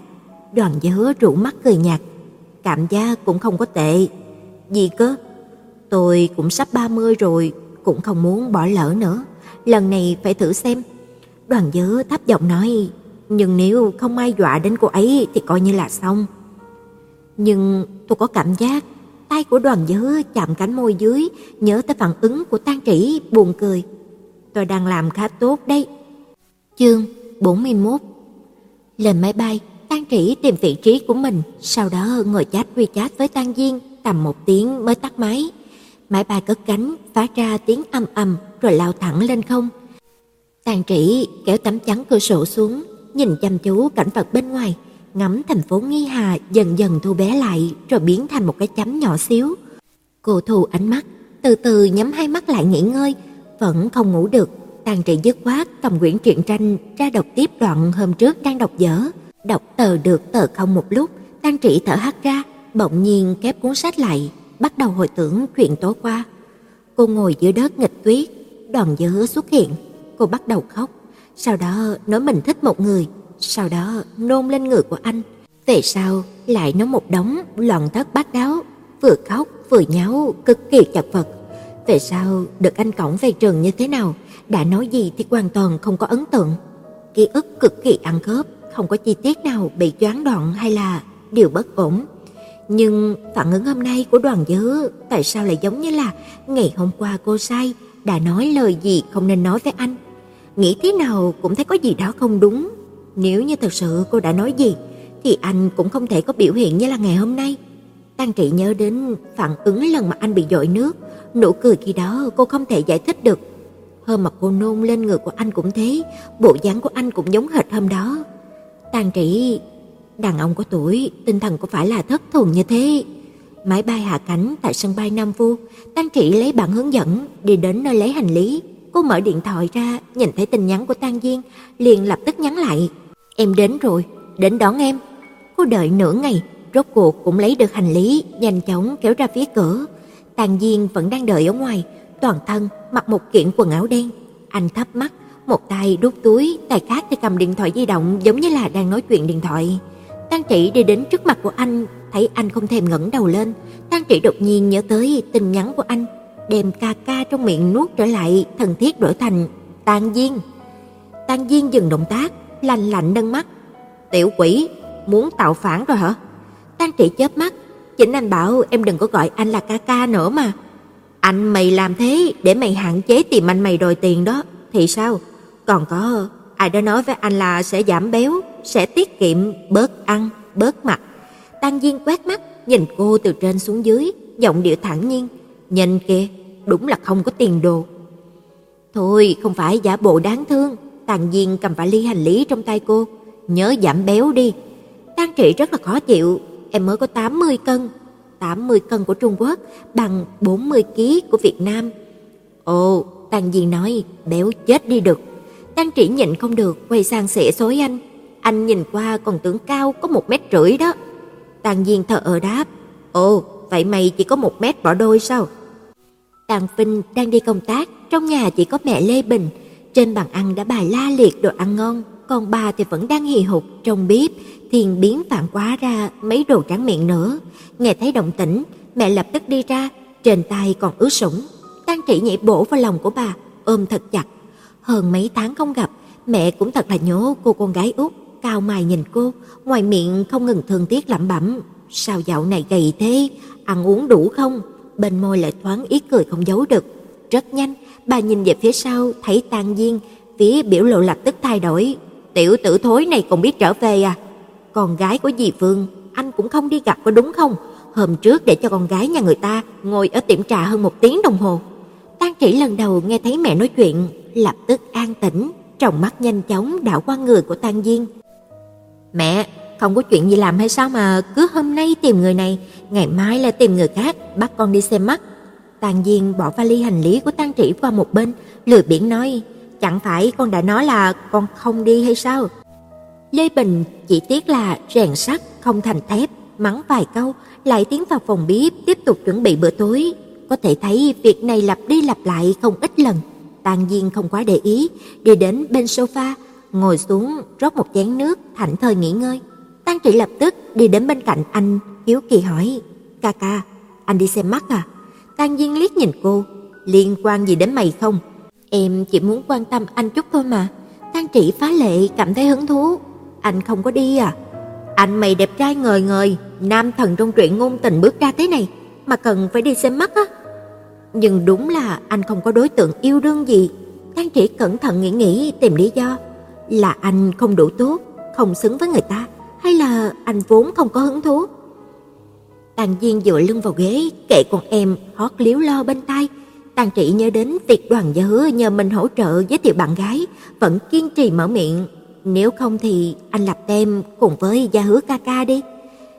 Đoàn Gia Hứa rủ mắt cười nhạt. Cảm giác cũng không có tệ. Gì cơ? Tôi cũng sắp 30 rồi, cũng không muốn bỏ lỡ nữa. Lần này phải thử xem. Đoàn Gia Hứa thấp giọng nói. Nhưng nếu không ai dọa đến cô ấy thì coi như là xong. Nhưng tôi có cảm giác. Tay của Đoàn Gia Hứa chạm cánh môi dưới, nhớ tới phản ứng của Tang Trĩ, buồn cười. Tôi đang làm khá tốt đấy. Chương 41. Lên máy bay, Tang Trĩ tìm vị trí của mình, sau đó ngồi chat WeChat với Tang Diên tầm 1 tiếng mới tắt máy. Máy bay cất cánh, phát ra tiếng ầm ầm rồi lao thẳng lên không. Tang Trĩ kéo tấm chắn cửa sổ xuống, nhìn chăm chú cảnh vật bên ngoài, ngắm thành phố Nghi Hà dần dần thu bé lại rồi biến thành một cái chấm nhỏ xíu. Cô thu ánh mắt, từ từ nhắm hai mắt lại nghỉ ngơi, vẫn không ngủ được. Tang Trĩ dứt khoát cầm quyển truyện tranh ra đọc tiếp đoạn hôm trước đang đọc dở. Đọc tờ được tờ không một lúc, Tang Trĩ thở hắt ra, bỗng nhiên kép cuốn sách lại, bắt đầu hồi tưởng chuyện tối qua. Cô ngồi giữa đất nghịch tuyết, Đoàn Gia Hứa xuất hiện, cô bắt đầu khóc, sau đó nói mình thích một người, sau đó nôn lên người của anh, về sau lại nói một đống loạn thất bát đáo, vừa khóc vừa nháo cực kỳ chật vật. Về sau được anh cõng về trường như thế nào, đã nói gì thì hoàn toàn không có ấn tượng, ký ức cực kỳ ăn khớp, không có chi tiết nào bị choáng đoạn hay là điều bất ổn. Nhưng phản ứng hôm nay của Đoàn Gia Hứa tại sao lại giống như là ngày hôm qua cô sai, đã nói lời gì không nên nói với anh. Nghĩ thế nào cũng thấy có gì đó không đúng. Nếu như thật sự cô đã nói gì thì anh cũng không thể có biểu hiện như là ngày hôm nay. Tang Trĩ nhớ đến phản ứng lần mà anh bị dội nước, nụ cười khi đó cô không thể giải thích được. Hôm mà cô nôn lên người của anh cũng thế, bộ dáng của anh cũng giống hệt hôm đó. Tang Trĩ, đàn ông có tuổi, tinh thần có phải là thất thường như thế? Máy bay hạ cánh tại sân bay Nam Vu, Tang Trĩ lấy bản hướng dẫn đi đến nơi lấy hành lý. Cô mở điện thoại ra, nhìn thấy tin nhắn của Tang Diên, liền lập tức nhắn lại. Em đến rồi, đến đón em. Cô đợi nửa ngày, rốt cuộc cũng lấy được hành lý, nhanh chóng kéo ra phía cửa. Tang Diên vẫn đang đợi ở ngoài, toàn thân mặc một kiện quần áo đen. Anh thắc mắc, một tay đút túi, tay khác thì cầm điện thoại di động giống như là đang nói chuyện điện thoại. Tang Trĩ đi đến trước mặt của anh, thấy anh không thèm ngẩng đầu lên. Tang Trĩ đột nhiên nhớ tới tin nhắn của anh, đem ca ca trong miệng nuốt trở lại, thân thiết đổi thành Tang Diên. Tang Diên dừng động tác, lạnh lạnh nâng mắt. Tiểu quỷ, muốn tạo phản rồi hả? Tang Trĩ chớp mắt, chính anh bảo em đừng có gọi anh là ca ca nữa mà. Anh mày làm thế để mày hạn chế tìm anh mày đòi tiền đó, thì sao? Còn có ai đó nói với anh là sẽ giảm béo, sẽ tiết kiệm, bớt ăn, bớt mặc. Tang Diên quét mắt, nhìn cô từ trên xuống dưới, giọng điệu thản nhiên. Nhìn kìa, đúng là không có tiền đồ. Thôi, không phải giả bộ đáng thương. Tang Diên cầm vali hành lý trong tay cô. Nhớ giảm béo đi. Tang Trĩ rất là khó chịu. Em mới có 80 cân. 80 cân của Trung Quốc bằng 40 kg của Việt Nam. Ồ, Tang Diên nói, béo chết đi được. Tang Trĩ nhịn không được, quay sang xỉa xối anh. Anh nhìn qua còn tưởng cao có 1,5 mét đó. Tang Diên thờ ơ đáp. Ồ, vậy mày chỉ có 1 mét bỏ đôi sao? Tang Vinh đang đi công tác, trong nhà chỉ có mẹ Lê Bình. Trên bàn ăn đã bày la liệt đồ ăn ngon, còn bà thì vẫn đang hì hục trong bếp, thiền biến phản quá ra mấy đồ tráng miệng nữa. Nghe thấy động tĩnh, mẹ lập tức đi ra, trên tay còn ướt sũng. Tang Trĩ nhảy bổ vào lòng của bà, ôm thật chặt. Hơn mấy tháng không gặp, mẹ cũng thật là nhớ cô con gái út. cau mày nhìn cô, ngoài miệng không ngừng thương tiếc lẩm bẩm: sao dạo này gầy thế, ăn uống đủ không? Bên môi lại thoáng ý cười không giấu được. Rất nhanh, bà nhìn về phía sau, thấy Tang Diên, phía biểu lộ lập tức thay đổi. Tiểu tử thối này còn biết trở về à? Con gái của dì Vương, anh cũng không đi gặp có đúng không? Hôm trước để cho con gái nhà người ta ngồi ở tiệm trà hơn một tiếng đồng hồ. Tang Trĩ lần đầu nghe thấy mẹ nói chuyện, lập tức an tĩnh, trong mắt nhanh chóng đảo qua người của Tang Diên. Mẹ, không có chuyện gì làm hay sao mà cứ hôm nay tìm người này, ngày mai lại tìm người khác, bắt con đi xem mắt. Tang Diên bỏ vali hành lý của Tang Trĩ qua một bên, lười biếng nói, chẳng phải con đã nói là con không đi hay sao? Lê Bình chỉ tiếc là rèn sắt không thành thép, mắng vài câu, lại tiến vào phòng bếp tiếp tục chuẩn bị bữa tối. Có thể thấy việc này lặp đi lặp lại không ít lần. Tang Diên không quá để ý, đi đến bên sofa, ngồi xuống rót một chén nước, thảnh thơi nghỉ ngơi. Tang Trĩ lập tức đi đến bên cạnh anh, hiếu kỳ hỏi, ca ca, anh đi xem mắt à? Tang Diên liếc nhìn cô, liên quan gì đến mày không? Em chỉ muốn quan tâm anh chút thôi mà. Tang Trĩ phá lệ cảm thấy hứng thú. Anh không có đi à? Anh mày đẹp trai ngời ngời, nam thần trong truyện ngôn tình bước ra thế này, mà cần phải đi xem mắt á? Nhưng đúng là anh không có đối tượng yêu đương gì. Tang Trĩ cẩn thận nghĩ tìm lý do. Là anh không đủ tốt, không xứng với người ta, hay là anh vốn không có hứng thú? Tang Diên dựa lưng vào ghế, kệ con em hót líu lo bên tai. Tang Trĩ nhớ đến việc Đoàn Gia Hứa nhờ mình hỗ trợ giới thiệu bạn gái, vẫn kiên trì mở miệng, nếu không thì anh lập tem cùng với Gia Hứa ca ca đi.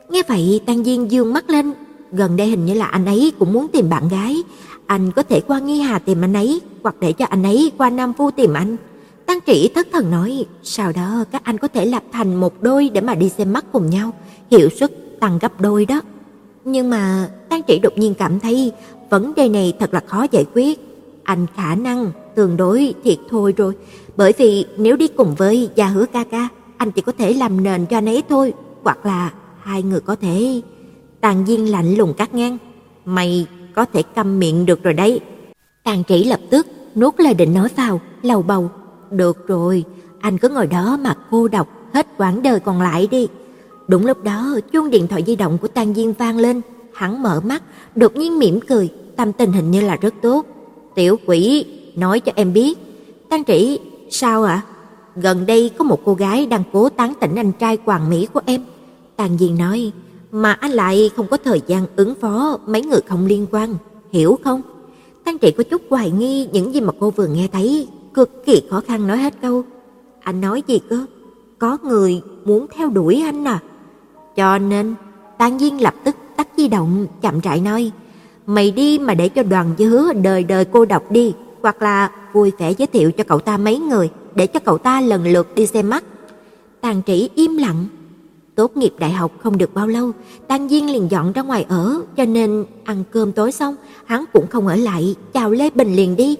Nghe vậy Tang Diên dương mắt lên, gần đây hình như là anh ấy cũng muốn tìm bạn gái, anh có thể qua Nghi Hà tìm anh ấy, hoặc để cho anh ấy qua Nam Vu tìm anh. Tang Trĩ thất thần nói, sau đó các anh có thể lập thành một đôi để mà đi xem mắt cùng nhau, hiệu suất tăng gấp đôi đó. Nhưng mà Tang Trĩ đột nhiên cảm thấy vấn đề này thật là khó giải quyết. Anh khả năng tương đối thiệt thôi rồi, bởi vì nếu đi cùng với Gia Hứa ca ca, anh chỉ có thể làm nền cho anh ấy thôi, hoặc là hai người có thể. Tang Diên lạnh lùng cắt ngang, mày có thể câm miệng được rồi đấy. Tang Trĩ lập tức nuốt lời định nói vào, lầu bầu, được rồi, anh cứ ngồi đó mà cô đọc hết quãng đời còn lại đi. Đúng lúc đó chuông điện thoại di động của Tang Diên vang lên, hắn mở mắt, đột nhiên mỉm cười, tâm tình hình như là rất tốt. Tiểu quỷ, nói cho em biết. Tang Trĩ, sao ạ? Gần đây có một cô gái đang cố tán tỉnh anh trai hoàn mỹ của em. Tang Diên nói, mà anh lại không có thời gian ứng phó mấy người không liên quan, hiểu không? Tang Trĩ có chút hoài nghi những gì mà cô vừa nghe thấy, cực kỳ khó khăn nói hết câu. Anh nói gì cơ? Có người muốn theo đuổi anh à? Cho nên Tang Diên lập tức tắt di động, chậm rãi nói, mày đi mà để cho Đoàn Gia Hứa đời đời cô độc đi, hoặc là vui vẻ giới thiệu cho cậu ta mấy người, để cho cậu ta lần lượt đi xem mắt. Tang Trĩ im lặng. Tốt nghiệp đại học không được bao lâu, Tang Diên liền dọn ra ngoài ở, cho nên ăn cơm tối xong hắn cũng không ở lại, chào Lê Bình liền đi.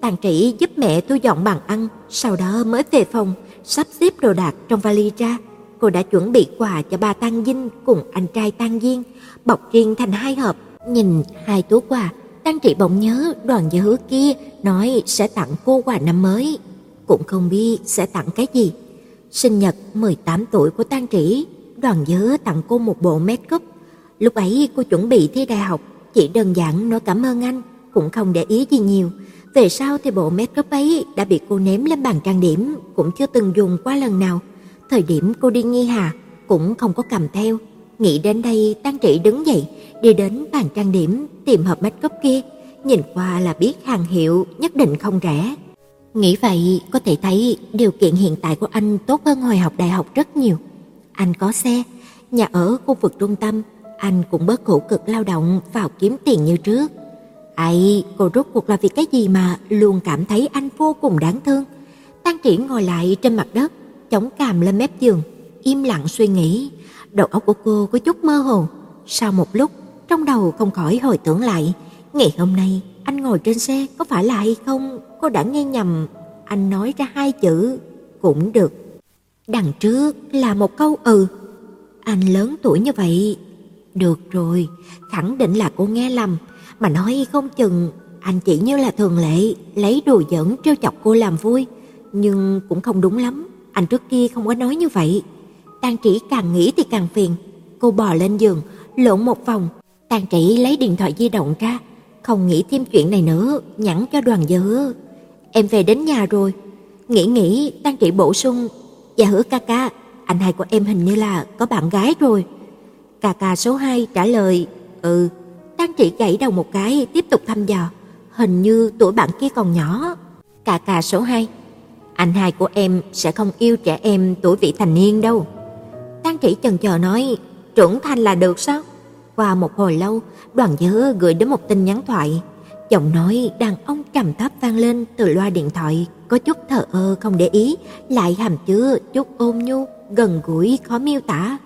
Tang Trĩ giúp mẹ thu dọn bàn ăn, sau đó mới về phòng sắp xếp đồ đạc trong vali ra. Cô đã chuẩn bị quà cho ba Tang Vinh cùng anh trai Tang Diên, bọc riêng thành hai hộp. Nhìn hai túi quà, Tang Trĩ bỗng nhớ Đoàn Gia Hứa kia nói sẽ tặng cô quà năm mới, cũng không biết sẽ tặng cái gì. Sinh nhật 18 tuổi của Tang Trĩ, Đoàn Gia Hứa tặng cô một bộ make up. Lúc ấy cô chuẩn bị thi đại học, chỉ đơn giản nói cảm ơn anh, cũng không để ý gì nhiều. Về sau thì bộ make up ấy đã bị cô ném lên bàn trang điểm, cũng chưa từng dùng qua lần nào. Thời điểm cô đi Nghi Hà cũng không có cầm theo. Nghĩ đến đây, Tang Trĩ đứng dậy, đi đến bàn trang điểm tìm hộp make up kia, nhìn qua là biết hàng hiệu nhất định không rẻ. Nghĩ vậy có thể thấy điều kiện hiện tại của anh tốt hơn hồi học đại học rất nhiều. Anh có xe, nhà ở khu vực trung tâm, anh cũng bớt khổ cực lao động vào kiếm tiền như trước. Ấy, cô rốt cuộc là vì cái gì mà luôn cảm thấy anh vô cùng đáng thương? Tang Trĩ ngồi lại trên mặt đất, chống cằm lên mép giường, im lặng suy nghĩ. Đầu óc của cô có chút mơ hồ. Sau một lúc, trong đầu không khỏi hồi tưởng lại, ngày hôm nay anh ngồi trên xe có phải là hay không? Cô đã nghe nhầm anh nói ra hai chữ cũng được. Đằng trước là một câu ừ. Anh lớn tuổi như vậy, được rồi, khẳng định là cô nghe lầm. Mà nói không chừng anh chỉ như là thường lệ lấy đùa giỡn trêu chọc cô làm vui, nhưng cũng không đúng lắm. Anh trước kia không có nói như vậy. Tang Trĩ càng nghĩ thì càng phiền. Cô bò lên giường, lộn một vòng. Tang Trĩ lấy điện thoại di động ra, không nghĩ thêm chuyện này nữa, nhắn cho Đoàn Gia Hứa. Em về đến nhà rồi. Nghĩ, Tang Trĩ bổ sung, Gia Hứa ca ca, anh hai của em hình như là có bạn gái rồi. Ca ca số 2 trả lời, ừ. Tang Trĩ gãy đầu một cái, tiếp tục thăm dò, hình như tuổi bạn kia còn nhỏ. Ca ca số 2, anh hai của em sẽ không yêu trẻ em tuổi vị thành niên đâu. Tang Trĩ chần chờ nói, trưởng thành là được sao? Qua một hồi lâu, Đoàn Gia Hứa gửi đến một tin nhắn thoại. Giọng nói đàn ông trầm thấp vang lên từ loa điện thoại, có chút thờ ơ không để ý, lại hàm chứa chút ôn nhu, gần gũi khó miêu tả.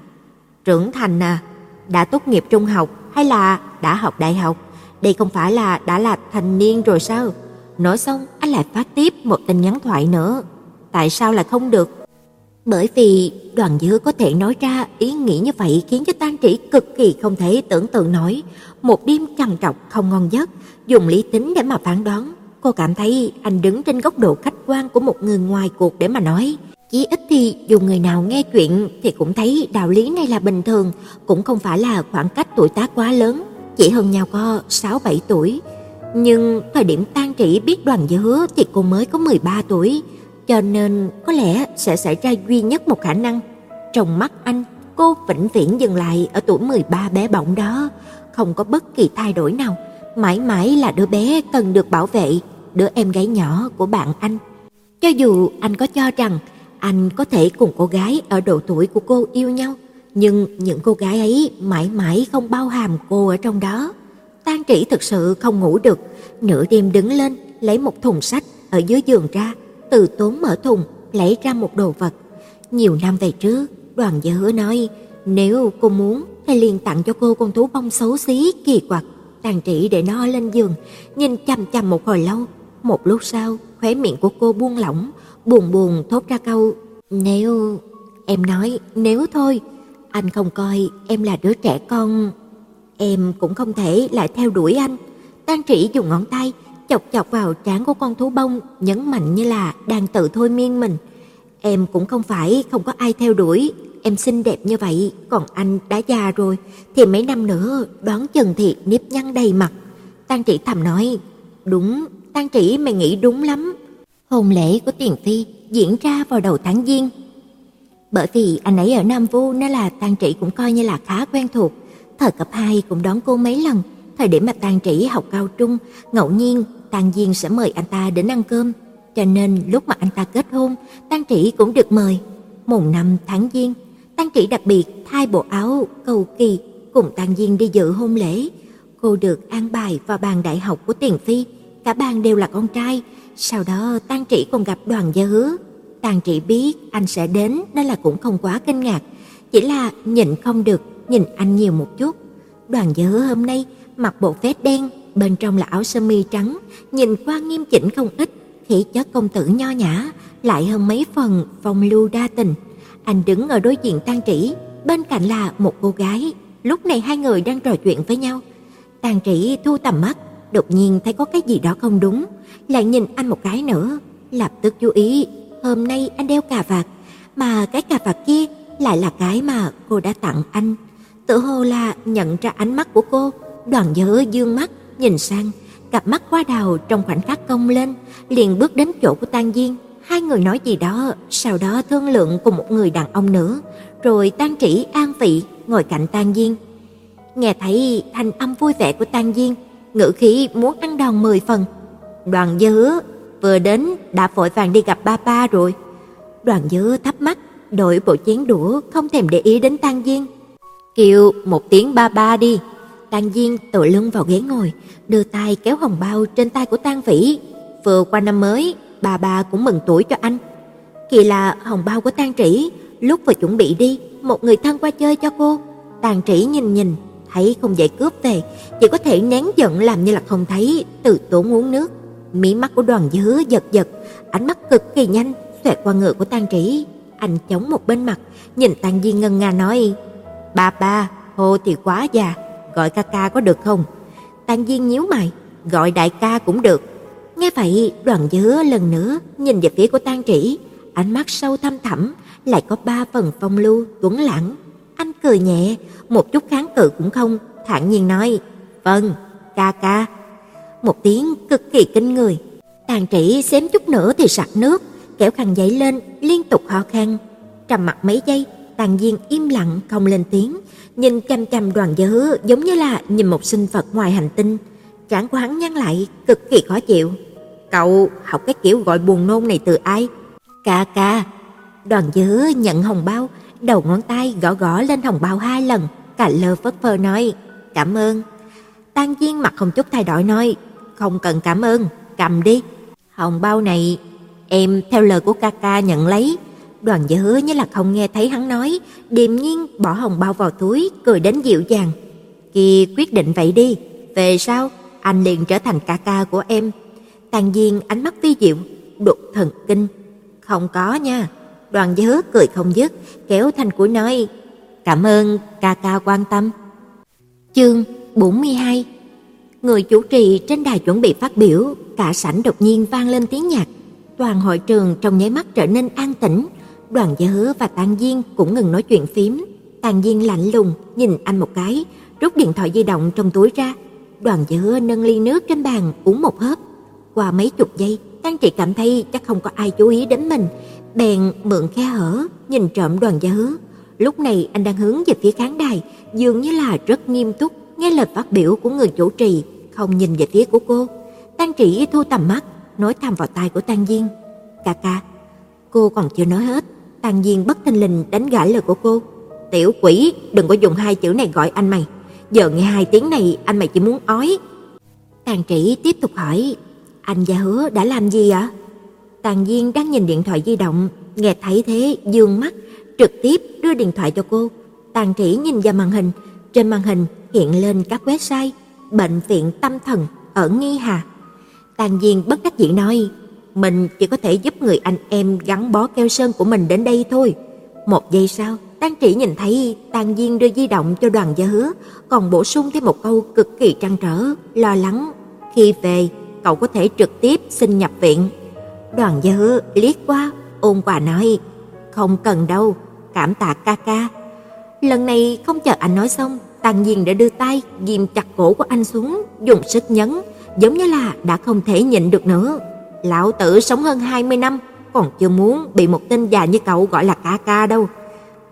Trưởng thành à, đã tốt nghiệp trung học hay là đã học đại học? Đây không phải là đã là thành niên rồi sao? Nói xong, anh lại phát tiếp một tin nhắn thoại nữa. Tại sao lại không được? Bởi vì Đoàn Gia Hứa có thể nói ra ý nghĩ như vậy khiến cho Tang Trĩ cực kỳ không thể tưởng tượng nổi. Một đêm trằn trọc không ngon giấc, dùng lý tính để mà phán đoán. Cô cảm thấy anh đứng trên góc độ khách quan của một người ngoài cuộc để mà nói. Chí ít thì dù người nào nghe chuyện thì cũng thấy đạo lý này là bình thường, cũng không phải là khoảng cách tuổi tác quá lớn, chỉ hơn nhau có 6-7 tuổi. Nhưng thời điểm Tang Trĩ biết Đoàn Gia Hứa thì cô mới có 13 tuổi, cho nên có lẽ sẽ xảy ra duy nhất một khả năng. Trong mắt anh, cô vĩnh viễn dừng lại ở tuổi 13 bé bỏng đó, không có bất kỳ thay đổi nào, mãi mãi là đứa bé cần được bảo vệ, đứa em gái nhỏ của bạn anh. Cho dù anh có cho rằng anh có thể cùng cô gái ở độ tuổi của cô yêu nhau, nhưng những cô gái ấy mãi mãi không bao hàm cô ở trong đó. Tang Trĩ thực sự không ngủ được, nửa đêm đứng lên, lấy một thùng sách ở dưới giường ra, từ tốn mở thùng, lấy ra một đồ vật. Nhiều năm về trước, Đoàn Gia Hứa nói, nếu cô muốn thì liền tặng cho cô con thú bông xấu xí kỳ quặc. Tang Trĩ để nó lên giường, nhìn chằm chằm một hồi lâu. Một lúc sau, khóe miệng của cô buông lỏng, buồn thốt ra câu, nếu... Em nói, nếu thôi. Anh không coi em là đứa trẻ con, em cũng không thể lại theo đuổi anh. Tang Trĩ dùng ngón tay chọc vào trán của con thú bông, nhấn mạnh như là đang tự thôi miên mình. Em cũng không phải không có ai theo đuổi, em xinh đẹp như vậy, còn anh đã già rồi, thì mấy năm nữa đoán chừng thì nếp nhăn đầy mặt. Tang Trĩ thầm nói, đúng, Tang Trĩ mày nghĩ đúng lắm. Hôn lễ của Tiền Phi diễn ra vào đầu tháng Giêng. Bởi vì anh ấy ở Nam Vu nên là Tang Trĩ cũng coi như là khá quen thuộc. Thời cấp 2 cũng đón cô mấy lần. Thời điểm mà Tang Trĩ học cao trung, ngẫu nhiên Tang Diên sẽ mời anh ta đến ăn cơm, cho nên lúc mà anh ta kết hôn, Tang Trĩ cũng được mời. Mùng 5 tháng Giêng, Tang Trĩ đặc biệt thay bộ áo cầu kỳ cùng Tang Diên đi dự hôn lễ. Cô được an bài vào bàn đại học của Tiền Phi, cả bàn đều là con trai. Sau đó Tang Trĩ còn gặp Đoàn Gia Hứa. Tang Trĩ biết anh sẽ đến nên là cũng không quá kinh ngạc, chỉ là nhịn không được nhìn anh nhiều một chút. Đoàn Gia Hứa hôm nay mặc bộ vest đen, bên trong là áo sơ mi trắng, nhìn qua nghiêm chỉnh không ít, khí chất công tử nho nhã, lại hơn mấy phần phong lưu đa tình. Anh đứng ở đối diện Tang Trĩ, bên cạnh là một cô gái. Lúc này hai người đang trò chuyện với nhau. Tang Trĩ thu tầm mắt, đột nhiên thấy có cái gì đó không đúng, lại nhìn anh một cái nữa, lập tức chú ý. Hôm nay anh đeo cà vạt, mà cái cà vạt kia lại là cái mà cô đã tặng anh. Tự hồ là nhận ra ánh mắt của cô, Đoàn Gia Hứa dương mắt nhìn sang, cặp mắt hoa đào trong khoảnh khắc cong lên, liền bước đến chỗ của Tang Diên. Hai người nói gì đó, sau đó thương lượng cùng một người đàn ông nữa, rồi Tang Trĩ an vị ngồi cạnh Tang Diên. Nghe thấy thanh âm vui vẻ của Tang Diên, ngữ khí muốn ăn đòn 10 phần. Đoàn Gia Hứa vừa đến đã vội vàng đi gặp ba ba rồi. Đoàn Gia Hứa thấp mắt, đội bộ chén đũa, không thèm để ý đến Tang Diên. Kêu một tiếng ba ba đi. Tang Diên tựa lưng vào ghế ngồi, đưa tay kéo hồng bao trên tay của Tang Vĩ. Vừa qua năm mới, ba ba cũng mừng tuổi cho anh. Kỳ là hồng bao của Tang Trĩ, lúc vừa chuẩn bị đi, một người thân qua chơi cho cô. Tang Trĩ nhìn, thấy không dễ cướp về, chỉ có thể nén giận làm như là không thấy, từ tốn uống nước. Mí mắt của Đoàn Gia Hứa giật, ánh mắt cực kỳ nhanh xoẹt qua ngựa của Tang Trĩ. Anh chống một bên mặt, nhìn Tang Diên ngân nga nói, ba ba, hô thì quá già, gọi ca ca có được không? Tang Diên nhíu mày, gọi đại ca cũng được. Nghe vậy, Đoàn Gia Hứa lần nữa nhìn về phía của Tang Trĩ, ánh mắt sâu thăm thẳm, lại có ba phần phong lưu tuấn lãng. Anh cười nhẹ, một chút kháng cự cũng không, thản nhiên nói: "Vâng, ca ca." Một tiếng cực kỳ kinh người. Tang Trĩ xém chút nữa thì sặc nước, kéo khăn giấy lên liên tục ho khan. Trầm mặc mấy giây, Tang Diên im lặng không lên tiếng, nhìn chằm chằm Đoàn Gia Hứa giống như là nhìn một sinh vật ngoài hành tinh. Trán của hắn nhăn lại, cực kỳ khó chịu. "Cậu học cái kiểu gọi buồn nôn này từ ai?" "Ca ca." Đoàn Gia Hứa nhận hồng bao, đầu ngón tay gõ gõ lên hồng bao 2 lần, cả lơ phất phơ nói: "Cảm ơn." Tang Diên mặt không chút thay đổi nói: "Không cần cảm ơn, cầm đi. Hồng bao này em theo lời của ca ca nhận lấy." Đoàn Gia Hứa như là không nghe thấy hắn nói, điềm nhiên bỏ hồng bao vào túi, cười đến dịu dàng: "Kìa, quyết định vậy đi, về sau anh liền trở thành ca ca của em." Tang Diên ánh mắt vi diệu, đột thần kinh: "Không có nha." Đoàn Gia Hứa cười không dứt, kéo thanh củi nói: "Cảm ơn ca ca quan tâm." Chương 42. Người chủ trì trên đài chuẩn bị phát biểu, cả sảnh đột nhiên vang lên tiếng nhạc. Toàn hội trường trong nháy mắt trở nên an tĩnh. Đoàn Gia Hứa và Tang Diên cũng ngừng nói chuyện phím. Tang Diên lạnh lùng nhìn anh một cái, rút điện thoại di động trong túi ra. Đoàn Gia Hứa nâng ly nước trên bàn uống một hớp. Qua mấy chục giây, Tang Trĩ cảm thấy chắc không có ai chú ý đến mình, bèn mượn khe hở nhìn trộm Đoàn Gia Hứa. Lúc này anh đang hướng về phía khán đài, dường như là rất nghiêm túc nghe lời phát biểu của người chủ trì, không nhìn về phía của cô. Tang Trĩ thu tầm mắt, nói thầm vào tai của Tang Diên: "Ca ca." Cô còn chưa nói hết, Tang Diên bất thình lình đánh gãy lời của cô: "Tiểu quỷ, đừng có dùng hai chữ này gọi anh mày. Giờ nghe hai tiếng này anh mày chỉ muốn ói." Tang Trĩ tiếp tục hỏi: "Anh Gia Hứa đã làm gì ạ?" Tang Diên đang nhìn điện thoại di động, nghe thấy thế dương mắt trực tiếp đưa điện thoại cho cô. Tang Trĩ nhìn vào màn hình, trên màn hình hiện lên các website bệnh viện tâm thần ở Nghi Hà. Tang Diên bất đắc dĩ nói: "Mình chỉ có thể giúp người anh em gắn bó keo sơn của mình đến đây thôi." Một giây sau, Tang Trĩ nhìn thấy Tang Diên đưa di động cho Đoàn Gia Hứa, còn bổ sung thêm một câu cực kỳ trăn trở, lo lắng: "Khi về, cậu có thể trực tiếp xin nhập viện." Đoàn Gia Hứa liếc qua, ôn hòa nói: "Không cần đâu, cảm tạ ca ca." Lần này không chờ anh nói xong, Tang Diên đã đưa tay ghim chặt cổ của anh xuống, dùng sức nhấn, giống như là đã không thể nhịn được nữa. "Lão tử sống hơn 20 năm, còn chưa muốn bị một tên già như cậu gọi là ca ca đâu."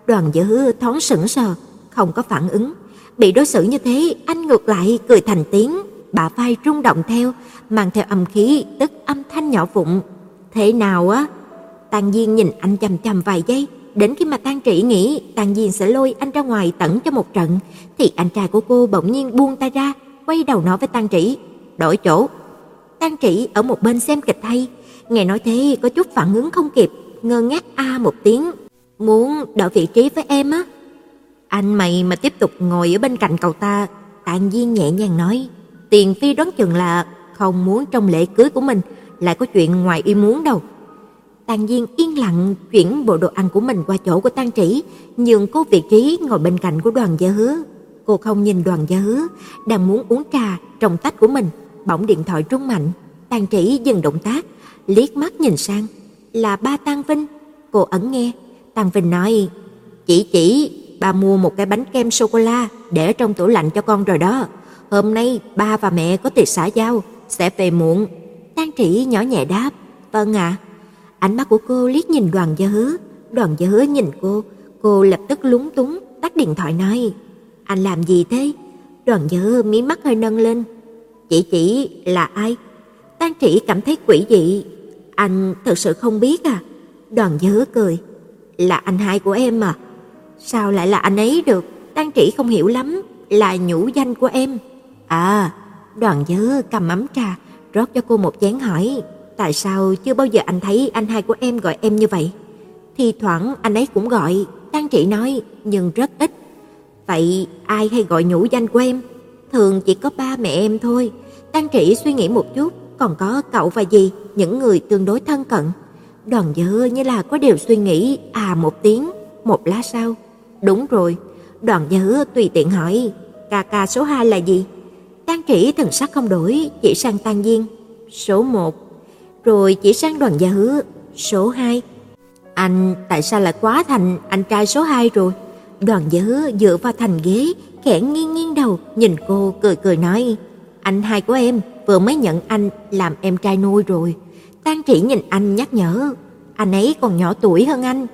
Đoàn Gia Hứa thoáng sững sờ, không có phản ứng. Bị đối xử như thế, anh ngược lại cười thành tiếng, bả vai rung động theo, mang theo âm khí, tức âm thanh nhỏ vụn. "Thế nào á?" Tang Diên nhìn anh chằm chằm vài giây, đến khi mà Tang Trĩ nghĩ Tang Diên sẽ lôi anh ra ngoài tẩn cho một trận, thì anh trai của cô bỗng nhiên buông tay ra, quay đầu nói với Tang Trĩ: "Đổi chỗ." Tang Trĩ ở một bên xem kịch hay, nghe nói thế có chút phản ứng không kịp, ngơ ngác một tiếng: "Muốn đổi vị trí với em á?" "Anh mày mà tiếp tục ngồi ở bên cạnh cậu ta," Tang Diên nhẹ nhàng nói, "Tiền Phi đoán chừng là không muốn trong lễ cưới của mình lại có chuyện ngoài ý muốn đâu." Tang Diên yên lặng chuyển bộ đồ ăn của mình qua chỗ của Tang Trĩ, nhường cô vị trí ngồi bên cạnh của Đoàn Gia Hứa. Cô không nhìn Đoàn Gia Hứa đang muốn uống trà trong tách của mình, bỗng điện thoại rung mạnh. Tang Trĩ dừng động tác, liếc mắt nhìn sang, là ba Tang Vinh. Cô ẩn nghe Tang Vinh nói: Chỉ ba mua một cái bánh kem sô cô la để ở trong tủ lạnh cho con rồi đó. Hôm nay ba và mẹ có tiệc xã giao, sẽ về muộn." Tang Trĩ nhỏ nhẹ đáp: "Vâng ạ." Ánh mắt của cô liếc nhìn Đoàn Gia Hứa, Đoàn Gia Hứa nhìn cô lập tức lúng túng tắt điện thoại nói: "Anh làm gì thế?" Đoàn Gia Hứa mí mắt hơi nâng lên: Chỉ là ai?" Tang Trĩ cảm thấy quỷ dị: "Anh thật sự không biết à?" Đoàn Gia Hứa cười: "Là anh hai của em à?" "Sao lại là anh ấy được?" Tang Trĩ không hiểu lắm: "Là nhũ danh của em." "À." Đoàn Gia Hứa cầm ấm trà rót cho cô một chén hỏi: "Tại sao chưa bao giờ anh thấy anh hai của em gọi em như vậy?" "Thì thoảng anh ấy cũng gọi," Tang Trĩ nói, "nhưng rất ít." "Vậy ai hay gọi nhũ danh của em?" "Thường chỉ có ba mẹ em thôi." Tang Trĩ suy nghĩ một chút, "Còn có cậu và dì, những người tương đối thân cận." Đoàn Gia Hứa như là có điều suy nghĩ, một tiếng. Một lát sau: "Đúng rồi." Đoàn Gia Hứa tùy tiện hỏi: "Ca ca số 2 là gì?" Tang Trĩ thần sắc không đổi, chỉ sang Tang Diên: "Số 1." Rồi chỉ sang Đoàn Gia Hứa: "Số 2." Anh tại sao lại quá thành anh trai số 2 rồi? Đoàn Gia Hứa dựa vào thành ghế, khẽ nghiêng nghiêng đầu, nhìn cô cười cười nói, anh hai của em vừa mới nhận anh làm em trai nuôi rồi. Tang Trĩ nhìn anh nhắc nhở, anh ấy còn nhỏ tuổi hơn anh.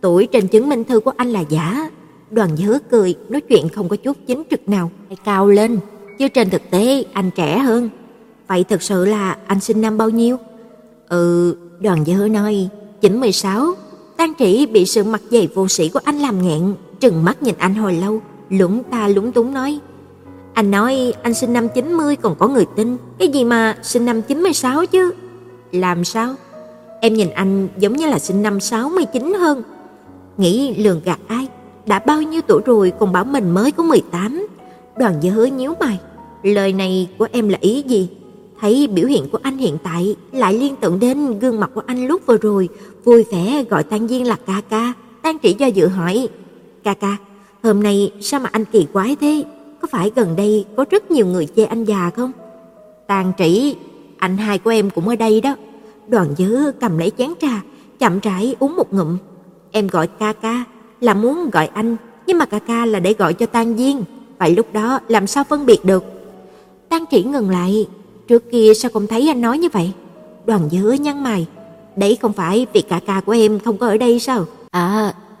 Tuổi trên chứng minh thư của anh là giả. Đoàn Gia Hứa cười, nói chuyện không có chút chính trực nào, hay cao lên, chứ trên thực tế anh trẻ hơn. Vậy thực sự là anh sinh năm bao nhiêu? Đoàn Gia Hứa nói, 96. Tang Trĩ bị sự mặt dày vô sĩ của anh làm nghẹn, trừng mắt nhìn anh hồi lâu, lúng ta lúng túng nói, anh nói anh sinh năm 90 còn có người tin, cái gì mà sinh năm 96 chứ? Làm sao? Em nhìn anh giống như là sinh năm 69 hơn. Nghĩ lường gạt ai, đã bao nhiêu tuổi rồi còn bảo mình mới có 18. Đoàn Gia Hứa nhíu mày, lời này của em là ý gì? Thấy biểu hiện của anh hiện tại, lại liên tưởng đến gương mặt của anh lúc vừa rồi, vui vẻ gọi Tang Diên là ca ca. Tang Trĩ do dự hỏi, ca ca, hôm nay sao mà anh kỳ quái thế? Có phải gần đây có rất nhiều người chê anh già không? Tang Trĩ, anh hai của em cũng ở đây đó. Đoàn Gia Hứa cầm lấy chén trà, chậm rãi uống một ngụm. Em gọi ca ca là muốn gọi anh, nhưng mà ca ca là để gọi cho Tang Diên. Vậy lúc đó làm sao phân biệt được? Tang Trĩ ngừng lại, trước kia sao không thấy anh nói như vậy? Đoàn Gia Hứa nhăn mày, đấy không phải vì ca ca của em không có ở đây sao?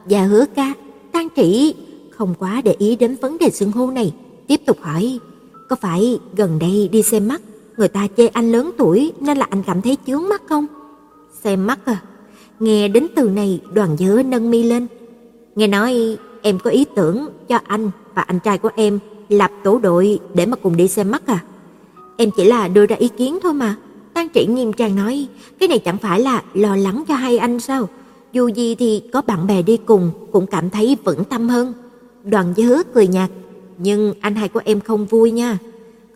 Dạ Hứa ca. Tang Trĩ không quá để ý đến vấn đề xưng hô này, tiếp tục hỏi, có phải gần đây đi xem mắt, người ta chê anh lớn tuổi nên là anh cảm thấy chướng mắt không? Xem mắt à? Nghe đến từ này, Đoàn Gia Hứa nâng mi lên. Nghe nói em có ý tưởng cho anh và anh trai của em lập tổ đội để mà cùng đi xem mắt à? Em chỉ là đưa ra ý kiến thôi mà. Tang Trĩ nghiêm trang nói, cái này chẳng phải là lo lắng cho hai anh sao? Dù gì thì có bạn bè đi cùng cũng cảm thấy vững tâm hơn. Đoàn Gia Hứa cười nhạt, nhưng anh hai của em không vui nha.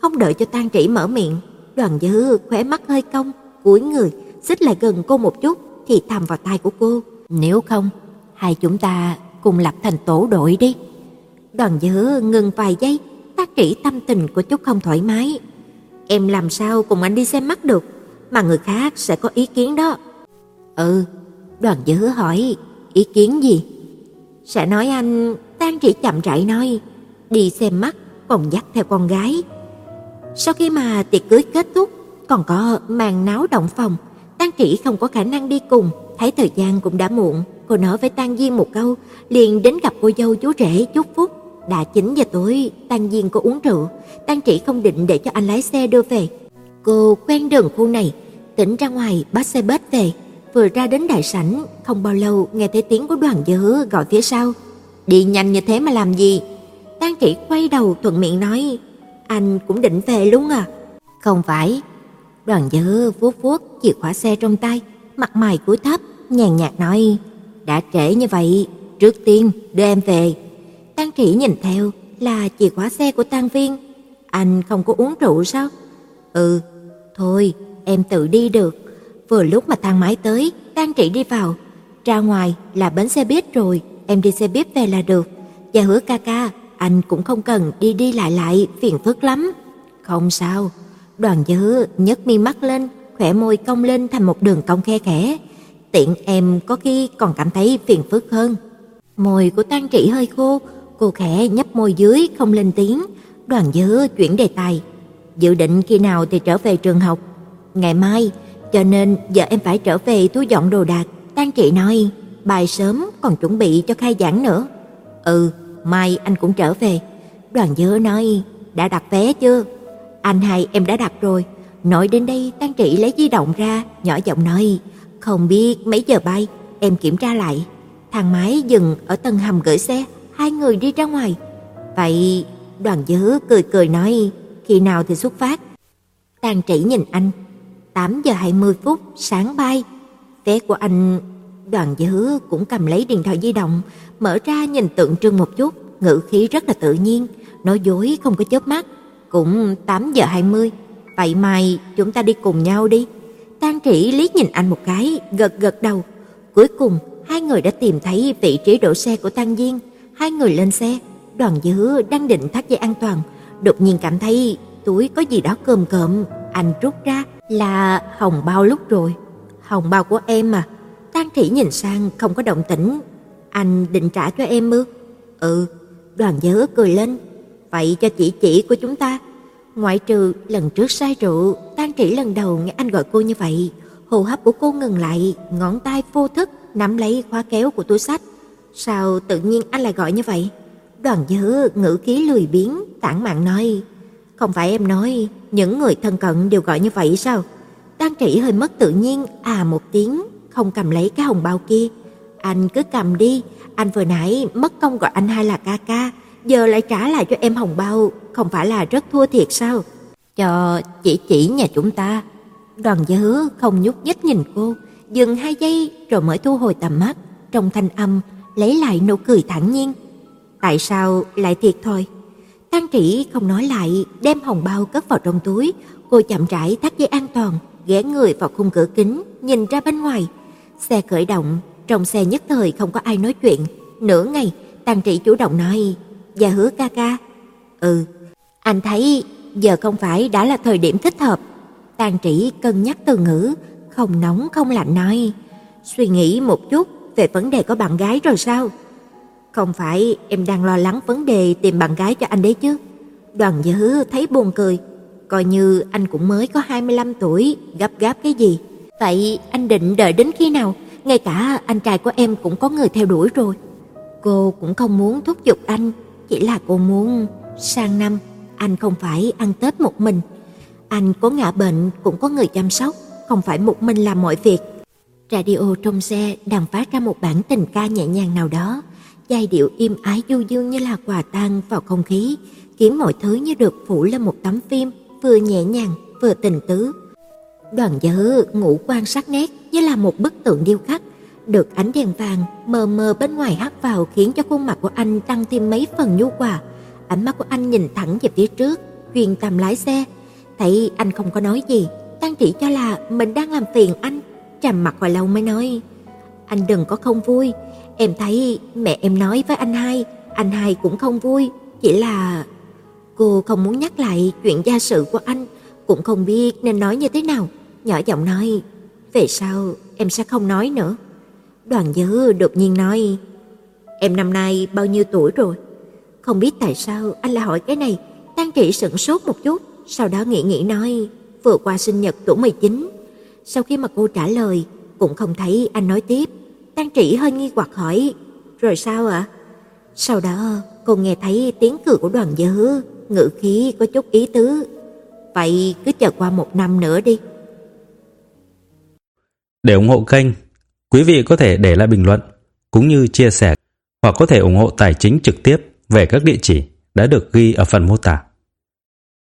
Không đợi cho Tang Trĩ mở miệng, Đoàn Gia Hứa khóe mắt hơi cong, cúi người, xích lại gần cô một chút, thì thầm vào tai của cô, nếu không, hai chúng ta cùng lập thành tổ đội đi. Đoàn Gia Hứa ngừng vài giây, Tang Trĩ tâm tình có chút không thoải mái. Em làm sao cùng anh đi xem mắt được, mà người khác sẽ có ý kiến đó. Đoàn Gia Hứa hỏi, ý kiến gì? Sẽ nói anh. Tang Trĩ chậm rãi nói, đi xem mắt còn dắt theo con gái. Sau khi mà tiệc cưới kết thúc, còn có màn náo động phòng, Tang Trĩ không có khả năng đi cùng, thấy thời gian cũng đã muộn, cô nói với Tang Diên một câu, liền đến gặp cô dâu chú rể chúc phúc. Đã 9 giờ tối, Tang Diên có uống rượu, Tang Trĩ không định để cho anh lái xe đưa về. Cô quen đường khu này, tỉnh ra ngoài bắt xe bus về. Vừa ra đến đại sảnh, không bao lâu nghe thấy tiếng của Đoàn Gia Hứa gọi phía sau. Đi nhanh như thế mà làm gì? Tang Trĩ quay đầu thuận miệng nói, anh cũng định về luôn à? Không phải. Đoàn Gia Hứa vuốt vuốt chìa khóa xe trong tay, mặt mày cúi thấp, nhàn nhạt nói, đã trễ như vậy, trước tiên đưa em về. Tang Trĩ nhìn theo là chìa khóa xe của Tang Viên. Anh không có uống rượu sao? Thôi em tự đi được. Vừa lúc mà thang máy tới, Tang Trĩ đi vào. Ra ngoài là bến xe buýt rồi, em đi xe buýt về là được. Và Hứa ca ca, anh cũng không cần đi lại phiền phức lắm. Không sao. Đoàn Gia Hứa nhấc mi mắt lên, khỏe môi cong lên thành một đường cong khe khẽ. Tiện em có khi còn cảm thấy phiền phức hơn. Môi của Tang Trĩ hơi khô, cô khẽ nhấp môi dưới không lên tiếng. Đoàn Gia Hứa chuyển đề tài, dự định khi nào thì trở về trường học? Ngày mai, cho nên giờ em phải trở về thu dọn đồ đạc. Tang Trĩ nói, bài sớm còn chuẩn bị cho khai giảng nữa. Mai anh cũng trở về. Đoàn Gia Hứa nói, đã đặt vé chưa? Anh hai em đã đặt rồi. Nói đến đây, Tang Trĩ lấy di động ra, nhỏ giọng nói, không biết mấy giờ bay, em kiểm tra lại. Thang máy dừng ở tầng hầm gửi xe, hai người đi ra ngoài. Vậy Đoàn Gia Hứa cười cười nói, khi nào thì xuất phát? Tang Trĩ nhìn anh, 8 giờ 20 phút sáng bay. Vé của anh. Đoàn Gia Hứa cũng cầm lấy điện thoại di động, mở ra nhìn tượng trưng một chút, ngữ khí rất là tự nhiên, nói dối không có chớp mắt. Cũng 8 giờ 20. Vậy mai chúng ta đi cùng nhau đi. Tang Trĩ liếc nhìn anh một cái, gật gật đầu. Cuối cùng hai người đã tìm thấy vị trí đỗ xe của Tang Diên. Hai người lên xe. Đoàn Gia Hứa đang định thắt dây an toàn, đột nhiên cảm thấy túi có gì đó cộm cộm. Anh rút ra là hồng bao lúc rồi. Hồng bao của em mà. Tang Trĩ nhìn sang không có động tĩnh. Anh định trả cho em ư? Ừ. Đoàn Gia Hứa cười lên. Vậy cho chỉ của chúng ta. Ngoại trừ lần trước say rượu, Tang Trĩ lần đầu nghe anh gọi cô như vậy. Hô hấp của cô ngừng lại, ngón tay vô thức nắm lấy khóa kéo của túi sách. Sao tự nhiên anh lại gọi như vậy? Đoàn Gia Hứa ngữ khí lười biếng, tản mạn nói. Không phải em nói, những người thân cận đều gọi như vậy sao? Tang Trĩ hơi mất tự nhiên, à một tiếng, không cầm lấy cái hồng bao kia. Anh cứ cầm đi, anh vừa nãy mất công gọi anh hai là ca ca, giờ lại trả lại cho em hồng bao, không phải là rất thua thiệt sao? Cho chỉ nhà chúng ta. Đoàn Gia Hứa không nhúc nhích nhìn cô, dừng 2 giây rồi mới thu hồi tầm mắt, trong thanh âm lấy lại nụ cười thản nhiên. Tại sao lại thiệt thôi? Tang Trĩ không nói lại, đem hồng bao cất vào trong túi. Cô chậm rãi thắt dây an toàn, ghé người vào khung cửa kính, nhìn ra bên ngoài. Xe khởi động, trong xe nhất thời không có ai nói chuyện. Nửa ngày, Tang Trĩ chủ động nói, Gia Hứa ca ca. Ừ, anh thấy giờ không phải đã là thời điểm thích hợp. Tang Trĩ cân nhắc từ ngữ, không nóng không lạnh nói, suy nghĩ một chút về vấn đề có bạn gái rồi sao? Không phải em đang lo lắng vấn đề tìm bạn gái cho anh đấy chứ? Đoàn Gia Hứa thấy buồn cười, coi như anh cũng mới có 25 tuổi, gấp gáp cái gì? Vậy anh định đợi đến khi nào? Ngay cả anh trai của em cũng có người theo đuổi rồi. Cô cũng không muốn thúc giục anh, chỉ là cô muốn sang năm anh không phải ăn Tết một mình. Anh có ngã bệnh cũng có người chăm sóc, không phải một mình làm mọi việc. Radio trong xe đang phát ra một bản tình ca nhẹ nhàng nào đó, giai điệu im ái du dương như là hòa tan vào không khí, khiến mọi thứ như được phủ lên một tấm phim, vừa nhẹ nhàng vừa tình tứ. Đoàn Gia Hứa ngũ quan sắc nét như là một bức tượng điêu khắc, được ánh đèn vàng mờ mờ bên ngoài hắt vào khiến cho khuôn mặt của anh tăng thêm mấy phần nhu hòa. Ánh mắt của anh nhìn thẳng về phía trước, chuyên tâm lái xe. Thấy anh không có nói gì, Tang Trĩ cho là mình đang làm phiền anh, trầm mặc hồi lâu mới nói, anh đừng có không vui, em thấy mẹ em nói với anh hai cũng không vui, chỉ là... Cô không muốn nhắc lại chuyện gia sự của anh, cũng không biết nên nói như thế nào, nhỏ giọng nói, về sau em sẽ không nói nữa. Đoàn Gia Hứa đột nhiên nói, em năm nay bao nhiêu tuổi rồi? Không biết tại sao anh lại hỏi cái này, Tang Trĩ sửng sốt một chút, sau đó nghĩ nói, vừa qua sinh nhật tuổi 19. Sau khi mà cô trả lời, cũng không thấy anh nói tiếp. Tang Trĩ hơi nghi hoặc hỏi, rồi sao ạ? Sau đó cô nghe thấy tiếng cười của Đoàn Gia Hứa, ngữ khí có chút ý tứ. Vậy cứ chờ qua 1 năm nữa đi. Để ủng hộ kênh, quý vị có thể để lại bình luận, cũng như chia sẻ, hoặc có thể ủng hộ tài chính trực tiếp về các địa chỉ đã được ghi ở phần mô tả.